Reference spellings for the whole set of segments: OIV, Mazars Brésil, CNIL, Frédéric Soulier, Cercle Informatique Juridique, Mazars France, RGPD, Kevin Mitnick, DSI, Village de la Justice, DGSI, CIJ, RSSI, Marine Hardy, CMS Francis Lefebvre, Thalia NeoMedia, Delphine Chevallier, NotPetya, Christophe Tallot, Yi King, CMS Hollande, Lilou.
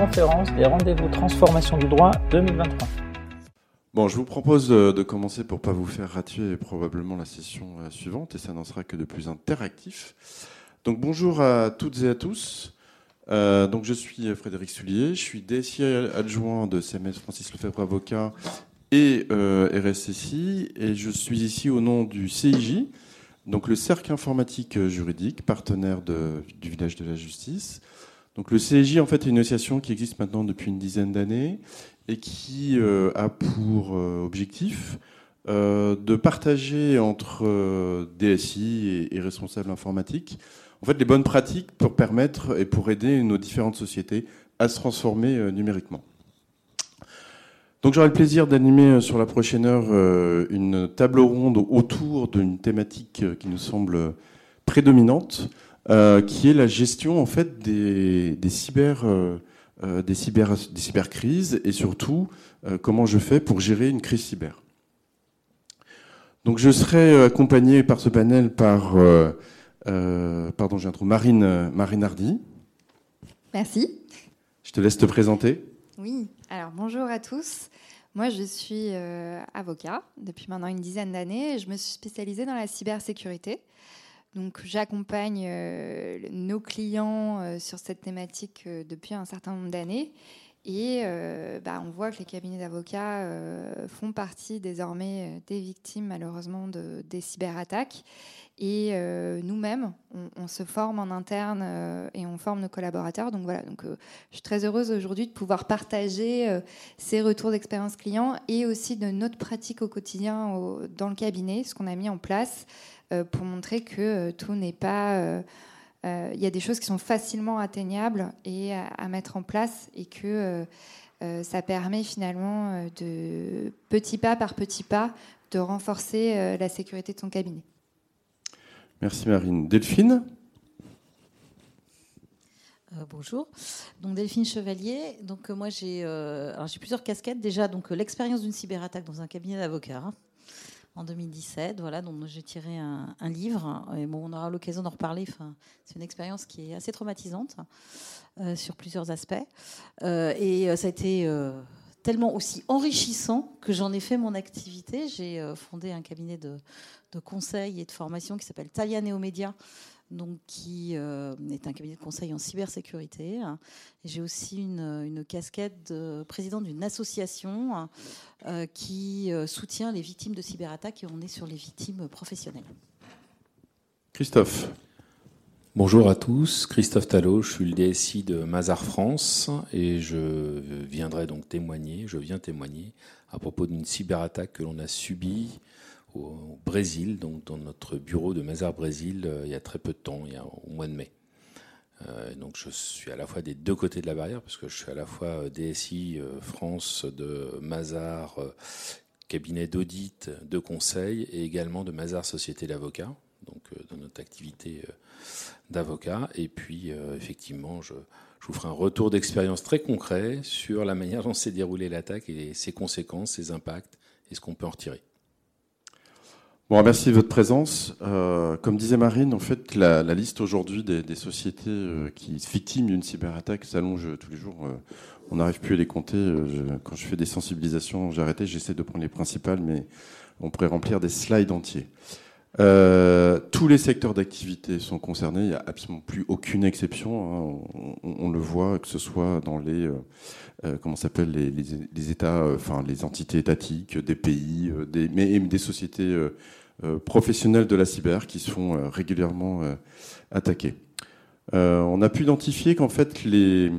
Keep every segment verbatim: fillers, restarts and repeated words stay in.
conférence des rendez-vous transformation du droit deux mille vingt-trois. Bon, je vous propose de commencer pour ne pas vous faire rater probablement la session suivante, et ça n'en sera que de plus interactif. Donc bonjour à toutes et à tous. Euh, donc je suis Frédéric Soulier, je suis D S I adjoint de C M S Francis Lefebvre avocat et euh, R S S I, et je suis ici au nom du C I J, donc le cercle informatique juridique, partenaire de, du Village de la Justice. Donc le C I J en fait est une association qui existe maintenant depuis une dizaine d'années et qui euh, a pour euh, objectif euh, de partager entre euh, D S I et, et responsables informatiques en fait les bonnes pratiques pour permettre et pour aider nos différentes sociétés à se transformer euh, numériquement. Donc j'aurai le plaisir d'animer sur la prochaine heure une table ronde autour d'une thématique qui nous semble prédominante, euh, qui est la gestion en fait des, des cyber, euh, des cyber, des cybercrises et surtout euh, comment je fais pour gérer une crise cyber. Donc je serai accompagné par ce panel par euh, euh, pardon j'ai un trou Marine Marine Hardy. Merci. Je te laisse te présenter. Oui. Alors bonjour à tous, moi je suis euh, avocat depuis maintenant une dizaine d'années et je me suis spécialisée dans la cybersécurité. Donc j'accompagne euh, nos clients euh, sur cette thématique euh, depuis un certain nombre d'années et euh, bah, on voit que les cabinets d'avocats euh, font partie désormais des victimes malheureusement de, des cyberattaques et euh, nous-mêmes on, on se forme en interne euh, et on forme nos collaborateurs. Donc voilà, donc, euh, je suis très heureuse aujourd'hui de pouvoir partager euh, ces retours d'expérience client et aussi de notre pratique au quotidien au, dans le cabinet, ce qu'on a mis en place euh, pour montrer que euh, tout n'est pas... Euh, Il euh, y a des choses qui sont facilement atteignables et à, à mettre en place et que euh, euh, ça permet finalement euh, de petit pas par petit pas de renforcer euh, la sécurité de son cabinet. Merci Marine. Delphine ? Euh, bonjour, donc Delphine Chevallier. Donc euh, moi j'ai, euh, alors, j'ai plusieurs casquettes déjà. Donc euh, l'expérience d'une cyberattaque dans un cabinet d'avocats. Hein. En deux mille dix-sept, voilà, donc j'ai tiré un, un livre, et bon, on aura l'occasion d'en reparler. Enfin, c'est une expérience qui est assez traumatisante euh, sur plusieurs aspects, euh, et ça a été euh, tellement aussi enrichissant que j'en ai fait mon activité. J'ai euh, fondé un cabinet de, de conseil et de formation qui s'appelle Thalia NeoMedia, donc qui euh, est un cabinet de conseil en cybersécurité. J'ai aussi une, une casquette de président d'une association euh, qui soutient les victimes de cyberattaques et on est sur les victimes professionnelles. Christophe. Bonjour à tous, Christophe Tallot, je suis le D S I de Mazars France et je viendrai donc témoigner, je viens témoigner à propos d'une cyberattaque que l'on a subie au Brésil, donc dans notre bureau de Mazars Brésil, euh, il y a très peu de temps, il y a, au mois de mai. Euh, donc je suis à la fois des deux côtés de la barrière, parce que je suis à la fois D S I euh, France de Mazars, euh, cabinet d'audit, de conseil, et également de Mazars Société d'avocats, donc euh, dans notre activité euh, d'avocat. Et puis euh, effectivement, je, je vous ferai un retour d'expérience très concret sur la manière dont s'est déroulée l'attaque et ses conséquences, ses impacts, et ce qu'on peut en retirer. Bon, merci de votre présence. Euh, comme disait Marine, en fait, la, la liste aujourd'hui des, des sociétés euh, qui sont victimes d'une cyberattaque s'allonge tous les jours. Euh, on n'arrive plus à les compter. Euh, je, quand je fais des sensibilisations, j'ai arrêté, j'essaie de prendre les principales, mais on pourrait remplir des slides entiers. Euh, tous les secteurs d'activité sont concernés. Il n'y a absolument plus aucune exception. Hein. On, on, on le voit, que ce soit dans les euh, euh, comment s'appelle les, les, les États, euh, enfin les entités étatiques, des pays, euh, des mais et des sociétés. Euh, Euh, professionnels de la cyber qui se font euh, régulièrement euh, attaquer. Euh, on a pu identifier qu'en fait les,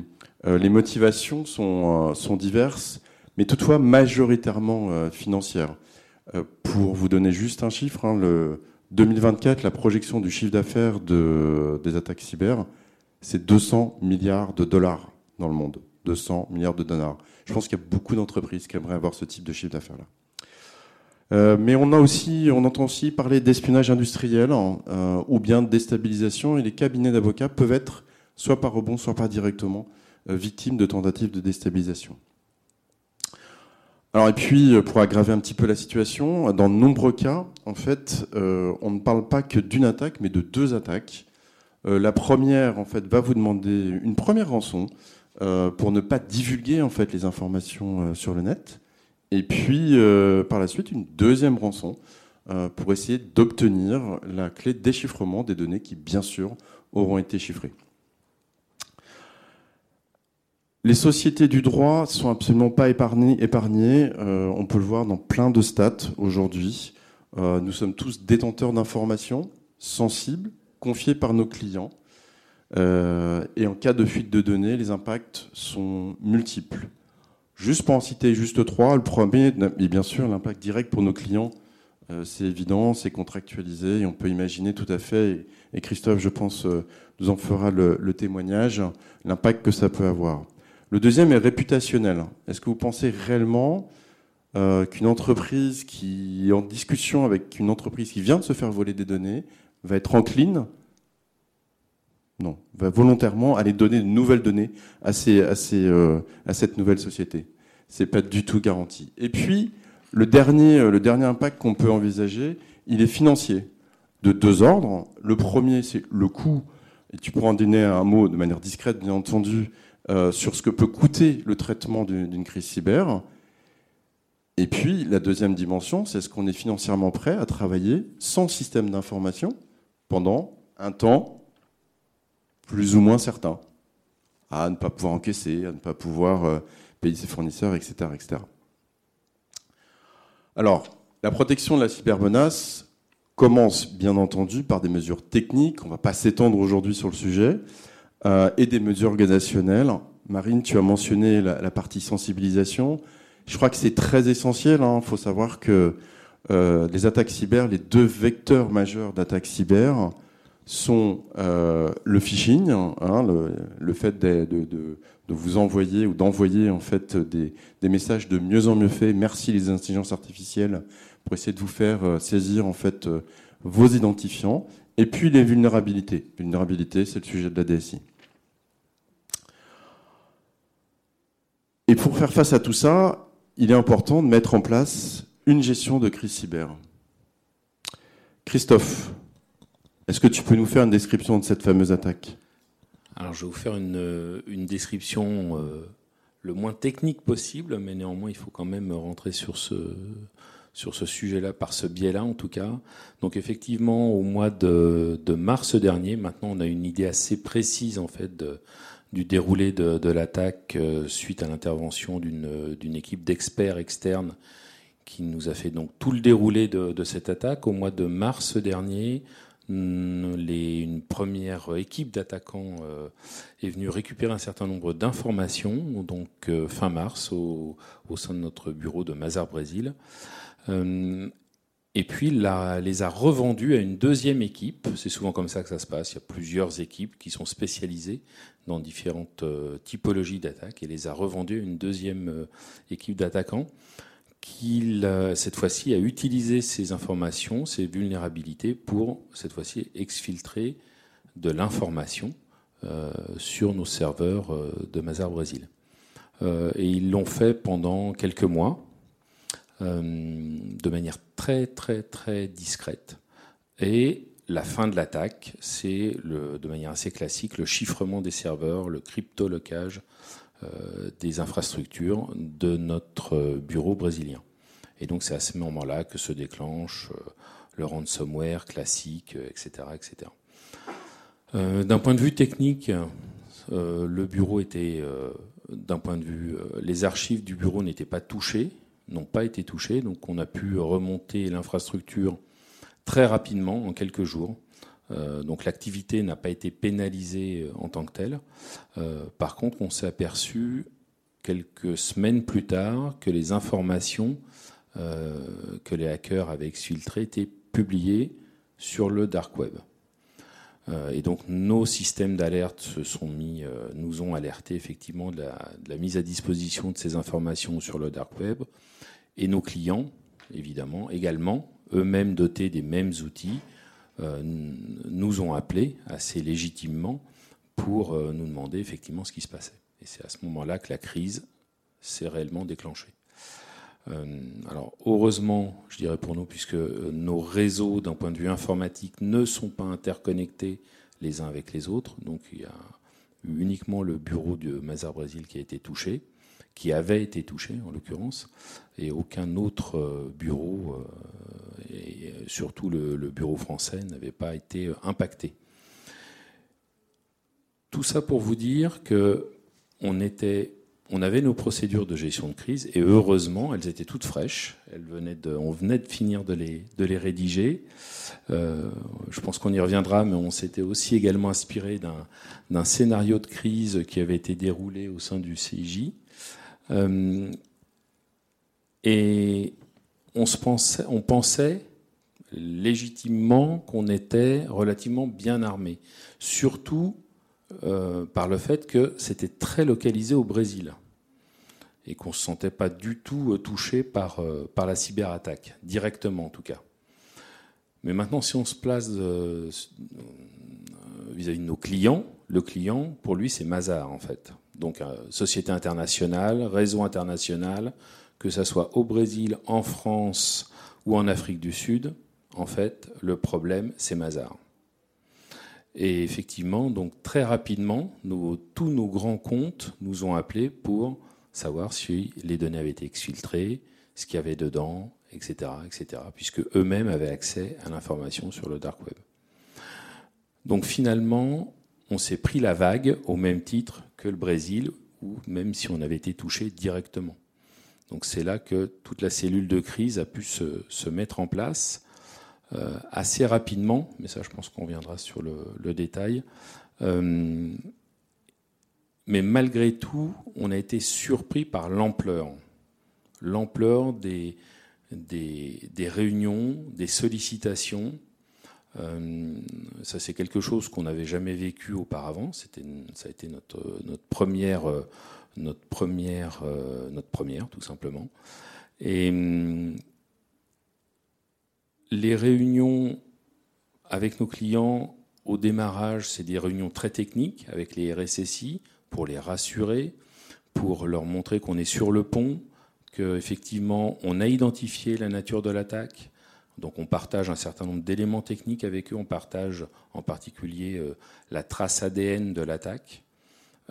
euh, les motivations sont, euh, sont diverses, mais toutefois majoritairement euh, financières. Euh, pour vous donner juste un chiffre, hein, le deux mille vingt-quatre, la projection du chiffre d'affaires de, des attaques cyber, c'est deux cents milliards de dollars dans le monde. deux cents milliards de dollars. Je pense qu'il y a beaucoup d'entreprises qui aimeraient avoir ce type de chiffre d'affaires-là. Euh, mais on a aussi, on entend aussi parler d'espionnage industriel hein, euh, ou bien de déstabilisation. Et les cabinets d'avocats peuvent être, soit par rebond, soit pas directement, euh, victimes de tentatives de déstabilisation. Alors et puis, pour aggraver un petit peu la situation, dans de nombreux cas, en fait, euh, on ne parle pas que d'une attaque, mais de deux attaques. Euh, la première, en fait, va vous demander une première rançon euh, pour ne pas divulguer en fait les informations euh, sur le net. Et puis euh, par la suite une deuxième rançon euh, pour essayer d'obtenir la clé de déchiffrement des données qui bien sûr auront été chiffrées. Les sociétés du droit sont absolument pas épargnées. épargnées. Euh, on peut le voir dans plein de stats aujourd'hui. Euh, nous sommes tous détenteurs d'informations sensibles, confiées par nos clients. Euh, et en cas de fuite de données, les impacts sont multiples. Juste pour en citer juste trois, le premier est bien sûr l'impact direct pour nos clients. Euh, c'est évident, c'est contractualisé et on peut imaginer tout à fait, et Christophe, je pense, euh, nous en fera le, le témoignage, l'impact que ça peut avoir. Le deuxième est réputationnel. Est-ce que vous pensez réellement euh, qu'une entreprise qui est en discussion avec une entreprise qui vient de se faire voler des données va être encline ? Non, va volontairement aller donner de nouvelles données à, ces, à, ces, euh, à cette nouvelle société. Ce n'est pas du tout garanti. Et puis, le dernier, le dernier impact qu'on peut envisager, il est financier, de deux ordres. Le premier, c'est le coût, et tu pourras en donner un mot de manière discrète, bien entendu, Euh, sur ce que peut coûter le traitement d'une, d'une crise cyber. Et puis, la deuxième dimension, c'est est-ce qu'on est financièrement prêt à travailler sans système d'information pendant un temps plus ou moins certain, à ne pas pouvoir encaisser, à ne pas pouvoir euh, payer ses fournisseurs, et cetera, et cetera. Alors, la protection de la cybermenace commence, bien entendu, par des mesures techniques. On ne va pas s'étendre aujourd'hui sur le sujet. Euh, et des mesures organisationnelles. Marine, tu as mentionné la, la partie sensibilisation. Je crois que c'est très essentiel. Il hein. faut savoir que euh, les attaques cyber, les deux vecteurs majeurs d'attaques cyber sont euh, le phishing, hein, le, le fait de, de, de, de vous envoyer ou d'envoyer en fait des, des messages de mieux en mieux faits. Merci les intelligences artificielles pour essayer de vous faire euh, saisir en fait euh, vos identifiants. Et puis les vulnérabilités. Vulnérabilité, c'est le sujet de la D S I. Et pour faire face à tout ça, il est important de mettre en place une gestion de crise cyber. Christophe, est-ce que tu peux nous faire une description de cette fameuse attaque ? Alors, je vais vous faire une, une description euh, le moins technique possible, mais néanmoins, il faut quand même rentrer sur ce, sur ce sujet-là, par ce biais-là en tout cas. Donc effectivement, au mois de, de mars dernier, maintenant on a une idée assez précise en fait de, du déroulé de, de l'attaque euh, suite à l'intervention d'une, d'une équipe d'experts externes qui nous a fait donc tout le déroulé de, de cette attaque. Au mois de mars dernier, les, une première équipe d'attaquants euh, est venue récupérer un certain nombre d'informations, donc euh, fin mars, au, au sein de notre bureau de Mazars Brésil. Euh, et puis la, les a revendus à une deuxième équipe. C'est souvent comme ça que ça se passe. Il y a plusieurs équipes qui sont spécialisées dans différentes euh, typologies d'attaques et les a revendus à une deuxième euh, équipe d'attaquants qui, euh, cette fois-ci, a utilisé ces informations, ces vulnérabilités pour, cette fois-ci, exfiltrer de l'information euh, sur nos serveurs euh, de Mazars Brésil. Euh, et ils l'ont fait pendant quelques mois, de manière très très très discrète. Et la fin de l'attaque, c'est le, de manière assez classique, le chiffrement des serveurs, le cryptolockage euh, des infrastructures de notre bureau brésilien. Et donc c'est à ce moment-là que se déclenche euh, le ransomware classique, euh, et cetera, et cetera. Euh, d'un point de vue technique, euh, le bureau était, euh, d'un point de vue, euh, les archives du bureau n'étaient pas touchées. n'ont pas été touchés, donc on a pu remonter l'infrastructure très rapidement, en quelques jours. Euh, donc l'activité n'a pas été pénalisée en tant que telle. Euh, par contre, on s'est aperçu quelques semaines plus tard que les informations euh, que les hackers avaient exfiltrées étaient publiées sur le dark web. Euh, et donc nos systèmes d'alerte se sont mis, euh, nous ont alertés effectivement de la, de la mise à disposition de ces informations sur le dark web. Et nos clients, évidemment, également, eux-mêmes dotés des mêmes outils, euh, nous ont appelés assez légitimement pour euh, nous demander effectivement ce qui se passait. Et c'est à ce moment-là que la crise s'est réellement déclenchée. Euh, alors heureusement, je dirais pour nous, puisque nos réseaux d'un point de vue informatique ne sont pas interconnectés les uns avec les autres, donc il y a uniquement le bureau de Mazars Brésil qui a été touché, qui avait été touché en l'occurrence, et aucun autre bureau, et surtout le, le bureau français, n'avait pas été impacté. Tout ça pour vous dire qu'on était... On avait nos procédures de gestion de crise et heureusement, elles étaient toutes fraîches. Elles venaient de, on venait de finir de les, de les rédiger. Euh, je pense qu'on y reviendra, mais on s'était aussi également inspiré d'un, d'un scénario de crise qui avait été déroulé au sein du C I J. Euh, et on, se pensait, on pensait légitimement qu'on était relativement bien armé, surtout euh, par le fait que c'était très localisé au Brésil. Et qu'on ne se sentait pas du tout touché par, par la cyberattaque, directement en tout cas. Mais maintenant, si on se place euh, vis-à-vis de nos clients, le client, pour lui, c'est Mazars, en fait. Donc, euh, société internationale, réseau international, que ça soit au Brésil, en France ou en Afrique du Sud, en fait, le problème, c'est Mazars. Et effectivement, donc, très rapidement, nos, tous nos grands comptes nous ont appelés pour savoir si les données avaient été exfiltrées, ce qu'il y avait dedans, et cetera, et cetera, puisque eux-mêmes avaient accès à l'information sur le dark web. Donc finalement, on s'est pris la vague au même titre que le Brésil, ou même si on avait été touché directement. Donc c'est là que toute la cellule de crise a pu se, se mettre en place euh, assez rapidement, mais ça je pense qu'on reviendra sur le, le détail. Euh, Mais malgré tout, on a été surpris par l'ampleur. L'ampleur des, des, des réunions, des sollicitations. Euh, ça, c'est quelque chose qu'on n'avait jamais vécu auparavant. C'était, ça a été notre, notre première, notre première, notre première, tout simplement. Et euh, les réunions avec nos clients, au démarrage, c'est des réunions très techniques avec les R S S I, pour les rassurer, pour leur montrer qu'on est sur le pont, qu'effectivement, on a identifié la nature de l'attaque. Donc on partage un certain nombre d'éléments techniques avec eux. On partage en particulier euh, la trace A D N de l'attaque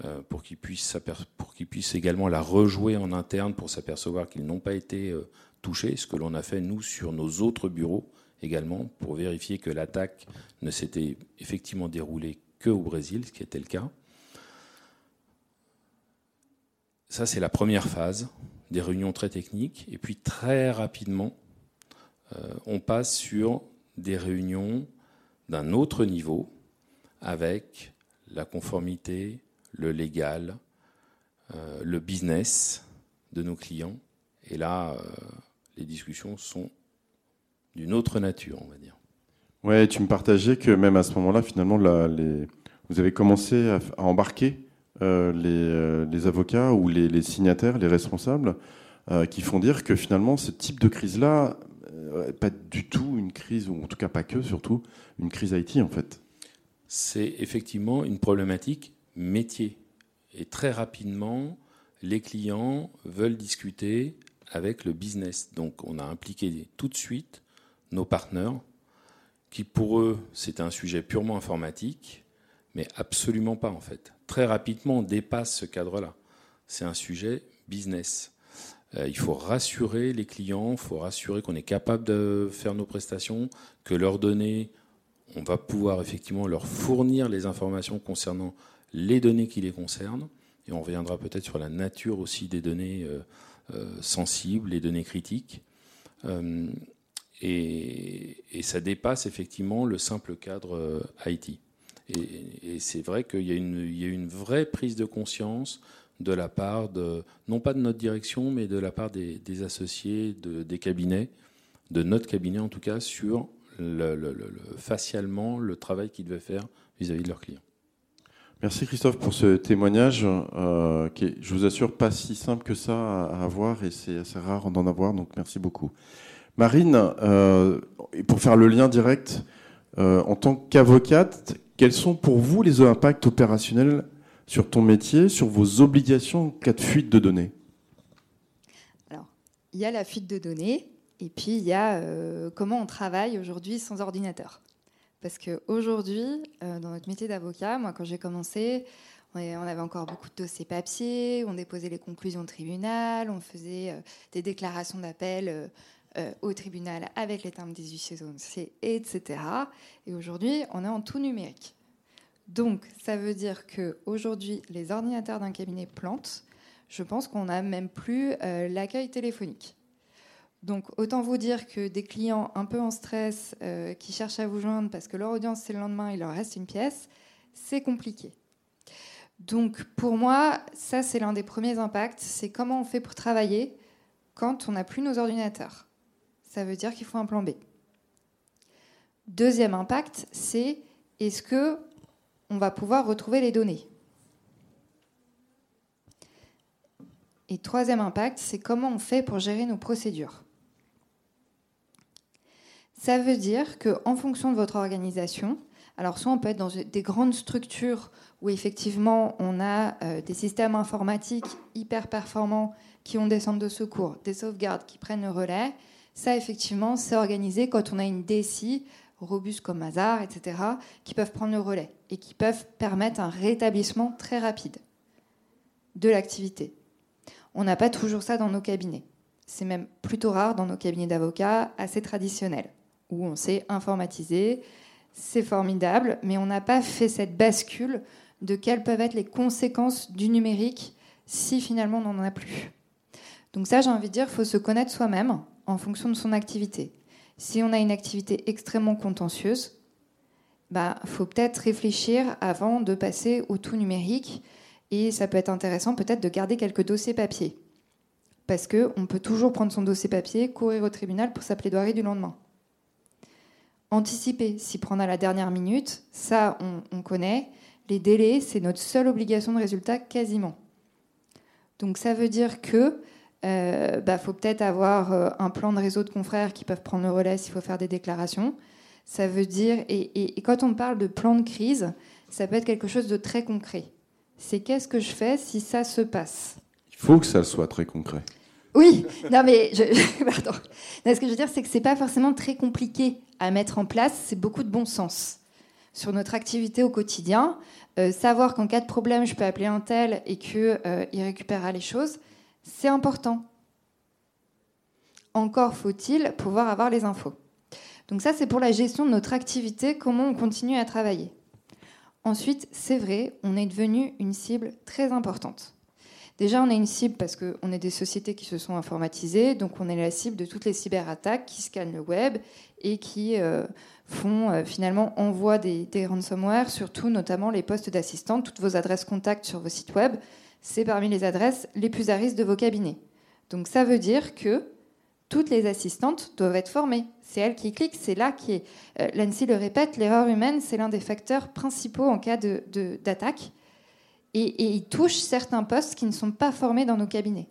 euh, pour qu'ils puissent, pour qu'ils puissent également la rejouer en interne pour s'apercevoir qu'ils n'ont pas été euh, touchés, ce que l'on a fait, nous, sur nos autres bureaux également, pour vérifier que l'attaque ne s'était effectivement déroulée qu'au Brésil, ce qui était le cas. Ça, c'est la première phase, des réunions très techniques. Et puis, très rapidement, euh, on passe sur des réunions d'un autre niveau avec la conformité, le légal, euh, le business de nos clients. Et là, euh, les discussions sont d'une autre nature, on va dire. Ouais, tu me partageais que même à ce moment-là, finalement, la, les... vous avez commencé à, à embarquer Euh, les, euh, les avocats ou les, les signataires, les responsables, euh, qui font dire que finalement, ce type de crise-là euh, n'est pas du tout une crise, ou en tout cas pas que, surtout, une crise I T, en fait. C'est effectivement une problématique métier. Et très rapidement, les clients veulent discuter avec le business. Donc, on a impliqué tout de suite nos partenaires, qui pour eux, c'était un sujet purement informatique, mais absolument pas, en fait. Très rapidement, on dépasse ce cadre-là. C'est un sujet business. Euh, il faut rassurer les clients, il faut rassurer qu'on est capable de faire nos prestations, que leurs données, on va pouvoir effectivement leur fournir les informations concernant les données qui les concernent. Et on reviendra peut-être sur la nature aussi des données euh, euh, sensibles, les données critiques. Euh, et, et ça dépasse effectivement le simple cadre euh, I T. Et, et c'est vrai qu'il y a, une, il y a une vraie prise de conscience de la part, de, non pas de notre direction, mais de la part des, des associés, de, des cabinets, de notre cabinet en tout cas, sur le, le, le, le, facialement le travail qu'ils devaient faire vis-à-vis de leurs clients. Merci Christophe pour ce témoignage euh, qui est, je vous assure, pas si simple que ça à avoir et c'est assez rare d'en avoir, donc merci beaucoup. Marine, euh, et pour faire le lien direct, euh, en tant qu'avocate, quels sont pour vous les impacts opérationnels sur ton métier, sur vos obligations en cas de fuite de données ? Alors, il y a la fuite de données et puis il y a euh, comment on travaille aujourd'hui sans ordinateur. Parce qu'aujourd'hui, euh, dans notre métier d'avocat, moi quand j'ai commencé, On avait encore beaucoup de dossiers papier, on déposait les conclusions au tribunal, on faisait euh, des déclarations d'appel euh, euh, au tribunal avec les termes des huissiers financiers, et cetera. Et aujourd'hui, on est en tout numérique. Donc, ça veut dire qu'aujourd'hui, les ordinateurs d'un cabinet plantent. Je pense qu'on n'a même plus euh, l'accueil téléphonique. Donc, autant vous dire que des clients un peu en stress euh, qui cherchent à vous joindre parce que leur audience, c'est le lendemain, il leur reste une pièce, c'est compliqué. Donc, pour moi, ça, c'est l'un des premiers impacts. C'est comment on fait pour travailler quand on n'a plus nos ordinateurs. Ça veut dire qu'il faut un plan B. Deuxième impact, c'est est-ce que on va pouvoir retrouver les données. Et troisième impact, c'est comment on fait pour gérer nos procédures. Ça veut dire qu'en fonction de votre organisation, alors soit on peut être dans des grandes structures où effectivement on a euh, des systèmes informatiques hyper performants qui ont des centres de secours, des sauvegardes qui prennent le relais, ça effectivement c'est organisé quand on a une D S I robustes comme Mazars, et cetera, qui peuvent prendre le relais et qui peuvent permettre un rétablissement très rapide de l'activité. On n'a pas toujours ça dans nos cabinets. C'est même plutôt rare dans nos cabinets d'avocats assez traditionnels, où on s'est informatisé, c'est formidable, mais on n'a pas fait cette bascule de quelles peuvent être les conséquences du numérique si finalement on n'en a plus. Donc ça, j'ai envie de dire, il faut se connaître soi-même en fonction de son activité. Si on a une activité extrêmement contentieuse, bah, faut peut-être réfléchir avant de passer au tout numérique. Et ça peut être intéressant peut-être de garder quelques dossiers papier. Parce qu'on peut toujours prendre son dossier papier, courir au tribunal pour sa plaidoirie du lendemain. Anticiper, s'y prendre à la dernière minute, ça on, on connaît. Les délais, c'est notre seule obligation de résultat quasiment. Donc ça veut dire que Il euh, bah, faut peut-être avoir euh, un plan de réseau de confrères qui peuvent prendre le relais s'il faut faire des déclarations. Ça veut dire, et, et, et quand on parle de plan de crise, ça peut être quelque chose de très concret. C'est qu'est-ce que je fais si ça se passe ? Il faut que ça soit très concret. Oui, non mais, je, je, pardon. Non, ce que je veux dire, c'est que c'est pas forcément très compliqué à mettre en place, c'est beaucoup de bon sens. Sur notre activité au quotidien, euh, savoir qu'en cas de problème, je peux appeler un tel et qu'il euh, récupérera les choses, c'est important. Encore faut-il pouvoir avoir les infos. Donc ça, c'est pour la gestion de notre activité, comment on continue à travailler. Ensuite, c'est vrai, on est devenu une cible très importante. Déjà, on est une cible parce qu'on est des sociétés qui se sont informatisées, donc on est la cible de toutes les cyberattaques qui scannent le web et qui euh, font euh, finalement envoient des, des ransomware, surtout notamment les postes d'assistantes, toutes vos adresses contacts sur vos sites web. C'est parmi les adresses les plus à risque de vos cabinets. Donc ça veut dire que toutes les assistantes doivent être formées. C'est elles qui cliquent, c'est là qui est. Euh, L'A N S I le répète, l'erreur humaine, c'est l'un des facteurs principaux en cas de, de, d'attaque. Et, et ils touchent certains postes qui ne sont pas formés dans nos cabinets.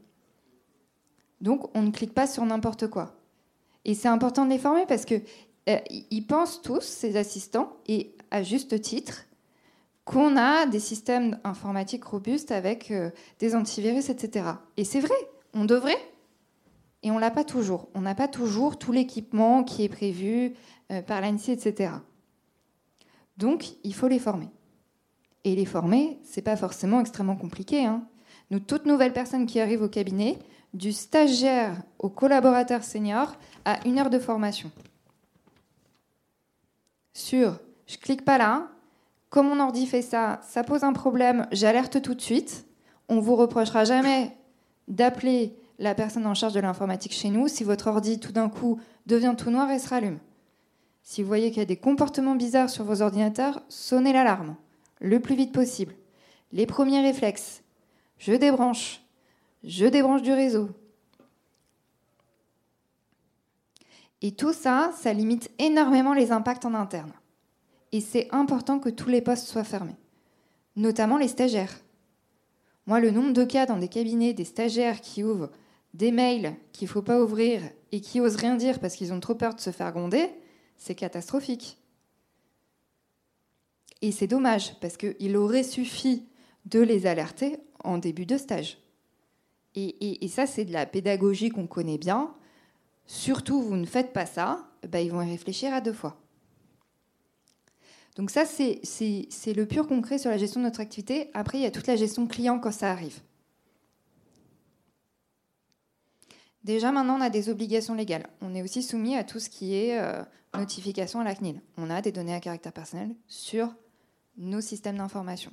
Donc on ne clique pas sur n'importe quoi. Et c'est important de les former parce qu'ils euh, pensent tous, ces assistants, et à juste titre, qu'on a des systèmes informatiques robustes avec euh, des antivirus, et cetera. Et c'est vrai, on devrait. Et on ne l'a pas toujours. On n'a pas toujours tout l'équipement qui est prévu euh, par l'A N S I, et cetera. Donc, il faut les former. Et les former, ce n'est pas forcément extrêmement compliqué. Hein. Nous, toute nouvelle personne qui arrive au cabinet, du stagiaire au collaborateur senior, a une heure de formation. Sur « je ne clique pas là », comme mon ordi fait ça, ça pose un problème, j'alerte tout de suite. On ne vous reprochera jamais d'appeler la personne en charge de l'informatique chez nous si votre ordi, tout d'un coup, devient tout noir et se rallume. Si vous voyez qu'il y a des comportements bizarres sur vos ordinateurs, sonnez l'alarme, le plus vite possible. Les premiers réflexes, je débranche, je débranche du réseau. Et tout ça, ça limite énormément les impacts en interne. Et c'est important que tous les postes soient fermés, notamment les stagiaires. Moi, le nombre de cas dans des cabinets, des stagiaires qui ouvrent des mails qu'il ne faut pas ouvrir et qui osent rien dire parce qu'ils ont trop peur de se faire gronder, c'est catastrophique. Et c'est dommage, parce qu'il aurait suffi de les alerter en début de stage. Et, et, et ça, c'est de la pédagogie qu'on connaît bien. Surtout, vous ne faites pas ça, bah, ils vont y réfléchir à deux fois. Donc ça, c'est, c'est, c'est le pur concret sur la gestion de notre activité. Après, il y a toute la gestion client quand ça arrive. Déjà, maintenant, on a des obligations légales. On est aussi soumis à tout ce qui est euh, notification à la C N I L. On a des données à caractère personnel sur nos systèmes d'information.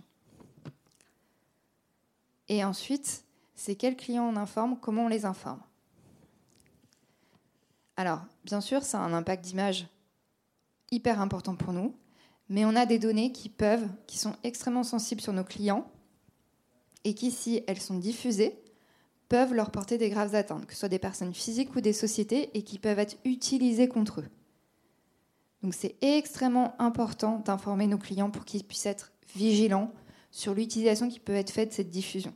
Et ensuite, c'est quels clients on informe, comment on les informe. Alors, bien sûr, ça a un impact d'image hyper important pour nous, mais on a des données qui peuvent, qui sont extrêmement sensibles sur nos clients et qui, si elles sont diffusées, peuvent leur porter des graves atteintes, que ce soit des personnes physiques ou des sociétés, et qui peuvent être utilisées contre eux. Donc c'est extrêmement important d'informer nos clients pour qu'ils puissent être vigilants sur l'utilisation qui peut être faite de cette diffusion.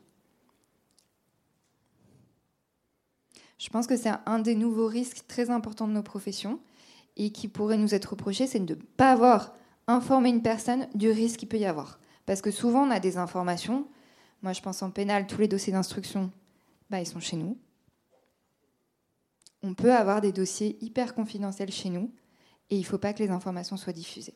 Je pense que c'est un des nouveaux risques très importants de nos professions et qui pourrait nous être reproché, c'est de ne pas avoir informé une personne du risque qu'il peut y avoir. Parce que souvent, on a des informations. Moi, je pense en pénal, tous les dossiers d'instruction, bah, ils sont chez nous. On peut avoir des dossiers hyper confidentiels chez nous et il ne faut pas que les informations soient diffusées.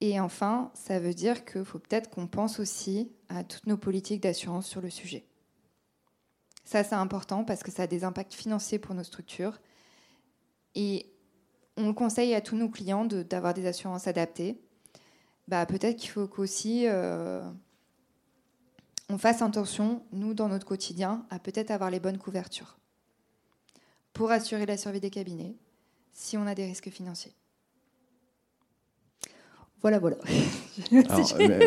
Et enfin, ça veut dire qu'il faut peut-être qu'on pense aussi à toutes nos politiques d'assurance sur le sujet. Ça, c'est important parce que ça a des impacts financiers pour nos structures. Et on conseille à tous nos clients de, d'avoir des assurances adaptées. Bah, peut-être qu'il faut qu'aussi euh, on fasse attention, nous, dans notre quotidien, à peut-être avoir les bonnes couvertures pour assurer la survie des cabinets si on a des risques financiers. Voilà, voilà. Alors,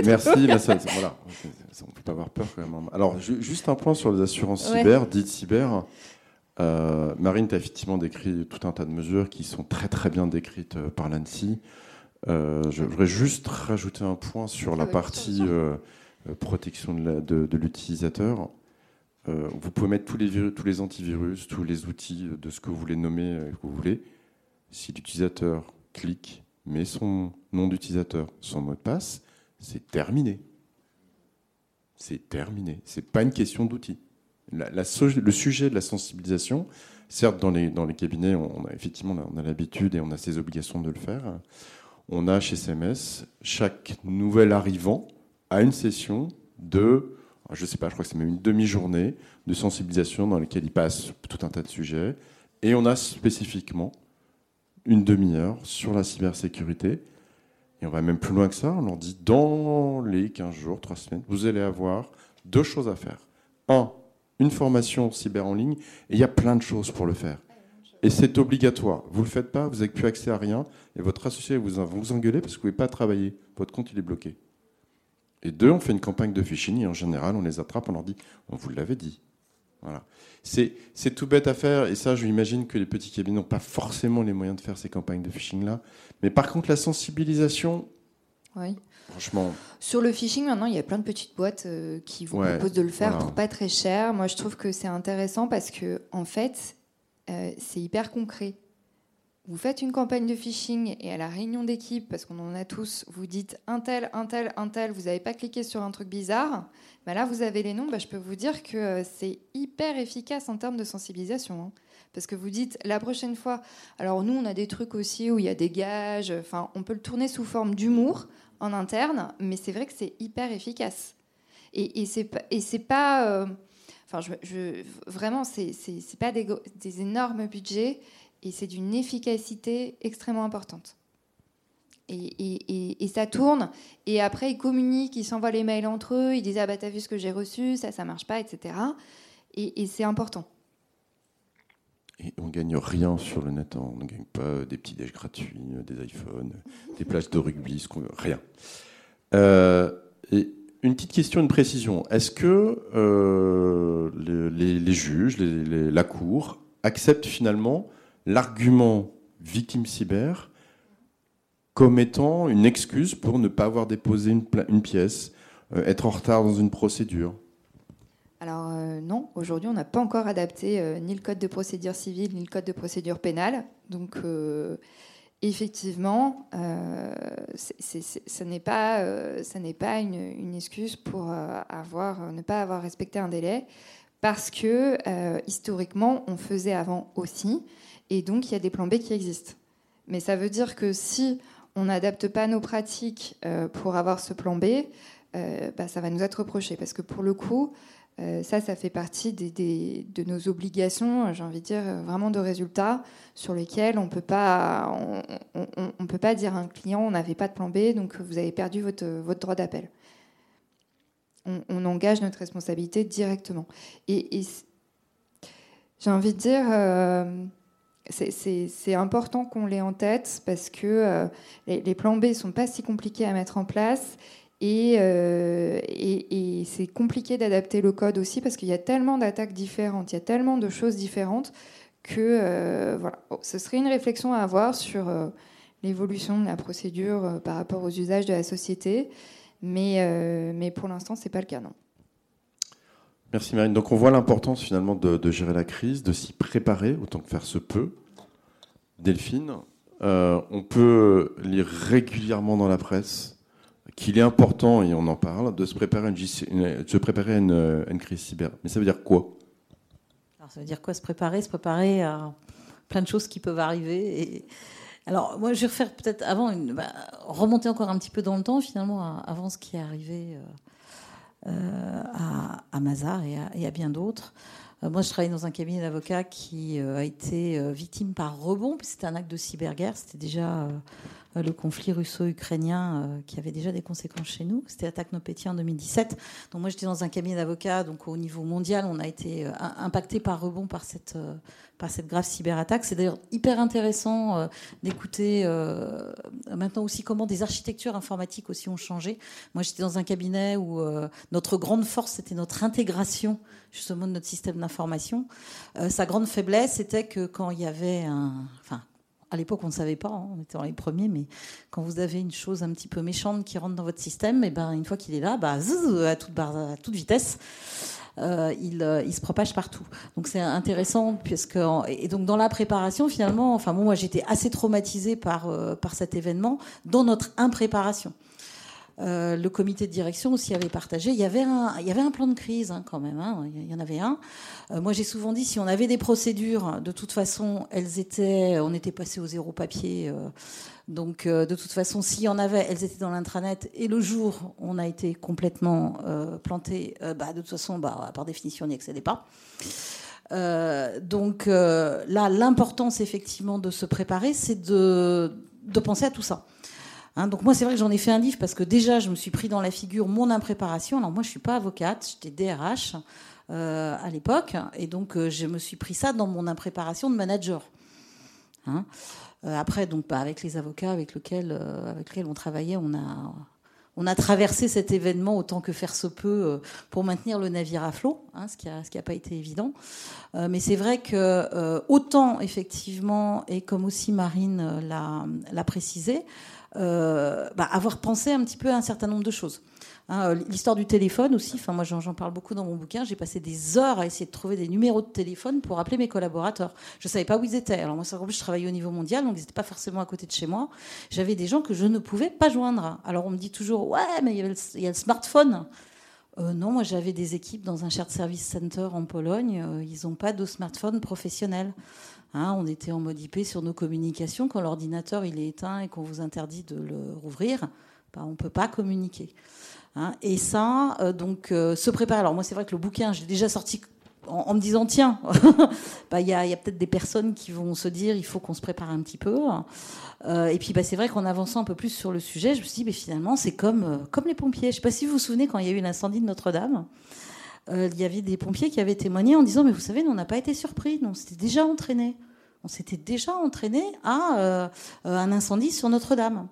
merci. Là, ça, voilà. On ne peut pas avoir peur quand même. Alors, ju- juste un point sur les assurances ouais. cyber, dites cyber. Euh, Marine, tu as effectivement décrit tout un tas de mesures qui sont très, très bien décrites par l'A N S I. Euh, je voudrais juste rajouter un point sur la partie euh, protection de, la, de, de l'utilisateur. Euh, vous pouvez mettre tous les, virus, tous les antivirus, tous les outils de ce que vous voulez nommer, euh, que vous voulez. Si l'utilisateur clique, mais son nom d'utilisateur, son mot de passe, c'est terminé. C'est terminé. Ce n'est pas une question d'outils. La, la, le sujet de la sensibilisation, certes, dans les, dans les cabinets, on a, effectivement, on a l'habitude et on a ses obligations de le faire. On a chez C M S, chaque nouvel arrivant a une session de, je ne sais pas, je crois que c'est même une demi-journée de sensibilisation dans laquelle il passe tout un tas de sujets. Et on a spécifiquement une demi-heure sur la cybersécurité. Et on va même plus loin que ça. On leur dit, dans les quinze jours, trois semaines, vous allez avoir deux choses à faire. Un, une formation cyber en ligne. Et il y a plein de choses pour le faire. Et c'est obligatoire. Vous ne le faites pas, vous n'avez plus accès à rien. Et votre associé vous vous engueuler parce que vous ne pouvez pas travailler. Votre compte, il est bloqué. Et deux, on fait une campagne de phishing. Et en général, on les attrape. On leur dit, on vous l'avait dit. Voilà. C'est, c'est tout bête à faire et ça je m'imagine que les petits cabinets n'ont pas forcément les moyens de faire ces campagnes de phishing là, mais par contre la sensibilisation oui. Franchement sur le phishing maintenant il y a plein de petites boîtes euh, qui vous ouais, proposent de le faire voilà. Pour pas très cher. Moi je trouve que c'est intéressant parce que en fait euh, c'est hyper concret. Vous faites une campagne de phishing et à la réunion d'équipe, parce qu'on en a tous, vous dites un tel, un tel, un tel, vous n'avez pas cliqué sur un truc bizarre, bah là vous avez les noms, bah je peux vous dire que c'est hyper efficace en termes de sensibilisation. Hein. Parce que vous dites la prochaine fois, alors nous on a des trucs aussi où il y a des gages, enfin, on peut le tourner sous forme d'humour en interne, mais c'est vrai que c'est hyper efficace. Et, et, c'est, et c'est pas... Euh, enfin, je, je, vraiment, c'est, c'est, c'est pas des, des énormes budgets. Et c'est d'une efficacité extrêmement importante. Et, et, et, et ça tourne. Et après, ils communiquent, ils s'envoient les mails entre eux. Ils disent « Ah bah t'as vu ce que j'ai reçu, ça, ça marche pas, et cetera » Et, et c'est important. Et on gagne rien sur le net. On ne gagne pas des petits déj gratuits, des iPhones, des plages de rugby, ce qu'on veut, rien. Euh, et une petite question, une précision. Est-ce que euh, les, les, les juges, les, les, la cour, acceptent finalement l'argument victime cyber comme étant une excuse pour ne pas avoir déposé une, pla- une pièce, euh, être en retard dans une procédure? Alors euh, non, aujourd'hui on n'a pas encore adapté euh, ni le code de procédure civile ni le code de procédure pénale. Donc euh, effectivement, euh, c'est, c'est, c'est, ça n'est pas, euh, ça n'est pas une, une excuse pour euh, avoir, ne pas avoir respecté un délai. parce que euh, historiquement, on faisait avant aussi, et donc il y a des plans B qui existent. Mais ça veut dire que si on n'adapte pas nos pratiques euh, pour avoir ce plan B, euh, bah, ça va nous être reproché, parce que pour le coup, euh, ça, ça fait partie des, des, de nos obligations, j'ai envie de dire, vraiment de résultats sur lesquels on ne peut pas, on, on, on peut pas dire à un client, on n'avait pas de plan B, donc vous avez perdu votre, votre droit d'appel. On, on engage notre responsabilité directement. Et, et j'ai envie de dire... Euh, C'est, c'est, c'est important qu'on l'ait en tête parce que euh, les, les plans B ne sont pas si compliqués à mettre en place et, euh, et, et c'est compliqué d'adapter le code aussi parce qu'il y a tellement d'attaques différentes, il y a tellement de choses différentes que euh, voilà. Bon, ce serait une réflexion à avoir sur euh, l'évolution de la procédure euh, par rapport aux usages de la société, mais, euh, mais pour l'instant, ce n'est pas le cas, non. Merci Marine. Donc on voit l'importance finalement de, de gérer la crise, de s'y préparer autant que faire se peut. Delphine, euh, on peut lire régulièrement dans la presse qu'il est important, et on en parle, de se préparer à une, de se préparer à une, à une crise cyber. Mais ça veut dire quoi ? Alors ça veut dire quoi se préparer ? Se préparer à plein de choses qui peuvent arriver. Et... Alors moi je vais refaire peut-être avant, une, bah, remonter encore un petit peu dans le temps finalement, avant ce qui est arrivé... Euh... Euh, à, à Mazars et à, et à bien d'autres. Euh, moi, je travaillais dans un cabinet d'avocats qui euh, a été euh, victime par rebond, puis c'était un acte de cyberguerre. C'était déjà euh, le conflit russo-ukrainien euh, qui avait déjà des conséquences chez nous. C'était l'attaque NotPetya en deux mille dix-sept. Donc moi, j'étais dans un cabinet d'avocats, donc au niveau mondial, on a été euh, impacté par rebond par cette, euh, par cette grave cyberattaque. C'est d'ailleurs hyper intéressant euh, d'écouter euh, maintenant aussi comment des architectures informatiques aussi ont changé. Moi, j'étais dans un cabinet où euh, notre grande force, c'était notre intégration justement de notre système d'information. Euh, sa grande faiblesse, c'était que quand il y avait un... Enfin, à l'époque, on ne savait pas, hein, on était dans les premiers, mais quand vous avez une chose un petit peu méchante qui rentre dans votre système, et ben, une fois qu'il est là, bah, zzz, à, toute bar... à toute vitesse, euh, il, euh, il se propage partout. Donc c'est intéressant, puisque... Et donc dans la préparation, finalement, enfin, bon, moi j'étais assez traumatisée par, euh, par cet événement, dans notre impréparation. Euh, le comité de direction aussi avait partagé. Il y avait un, il y avait un plan de crise hein, quand même. Hein, il y en avait un. Euh, moi, j'ai souvent dit si on avait des procédures, de toute façon, elles étaient. On était passé au zéro papier. Euh, donc, euh, de toute façon, s'il y en avait, elles étaient dans l'intranet. Et le jour où on a été complètement euh, planté, euh, bah, de toute façon, bah, par définition, on n'y accédait pas. Euh, donc euh, là, l'importance effectivement de se préparer, c'est de de penser à tout ça. Hein, donc moi, c'est vrai que j'en ai fait un livre parce que déjà, je me suis pris dans la figure mon impréparation. Alors moi, je suis pas avocate, j'étais D R H euh, à l'époque. Et donc, euh, je me suis pris ça dans mon impréparation de manager. Hein euh, après, donc, bah, avec les avocats avec lesquels, euh, avec lesquels on travaillait, on a, on a traversé cet événement autant que faire se peut euh, pour maintenir le navire à flot, hein, ce qui a, ce qui a pas été évident. Euh, mais c'est vrai que euh, autant, effectivement, et comme aussi Marine l'a, l'a précisé, Euh, bah, avoir pensé un petit peu à un certain nombre de choses. Hein, l'histoire du téléphone aussi, enfin, moi j'en, j'en parle beaucoup dans mon bouquin, j'ai passé des heures à essayer de trouver des numéros de téléphone pour appeler mes collaborateurs. Je ne savais pas où ils étaient. Alors moi, en plus, je travaillais au niveau mondial, donc ils n'étaient pas forcément à côté de chez moi. J'avais des gens que je ne pouvais pas joindre. Alors on me dit toujours « Ouais, mais il y a le, il y a le smartphone ». Euh, non, moi j'avais des équipes dans un shared service center en Pologne, euh, ils n'ont pas de smartphone professionnel. Hein, on était en mode I P sur nos communications. Quand l'ordinateur il est éteint et qu'on vous interdit de le rouvrir, bah, on ne peut pas communiquer. Hein, et ça, euh, donc, euh, se préparer. Alors moi c'est vrai que le bouquin, je l'ai déjà sorti en, en me disant tiens, bah, y a, y a peut-être des personnes qui vont se dire il faut qu'on se prépare un petit peu. Euh, et puis bah, c'est vrai qu'en avançant un peu plus sur le sujet, je me suis dit mais finalement c'est comme, euh, comme les pompiers. Je ne sais pas si vous vous souvenez quand il y a eu l'incendie de Notre-Dame. Euh, il y avait des pompiers qui avaient témoigné en disant mais vous savez, nous, on n'a pas été surpris, nous, on s'était déjà entraînés. On s'était déjà entraîné à euh, un incendie sur Notre-Dame.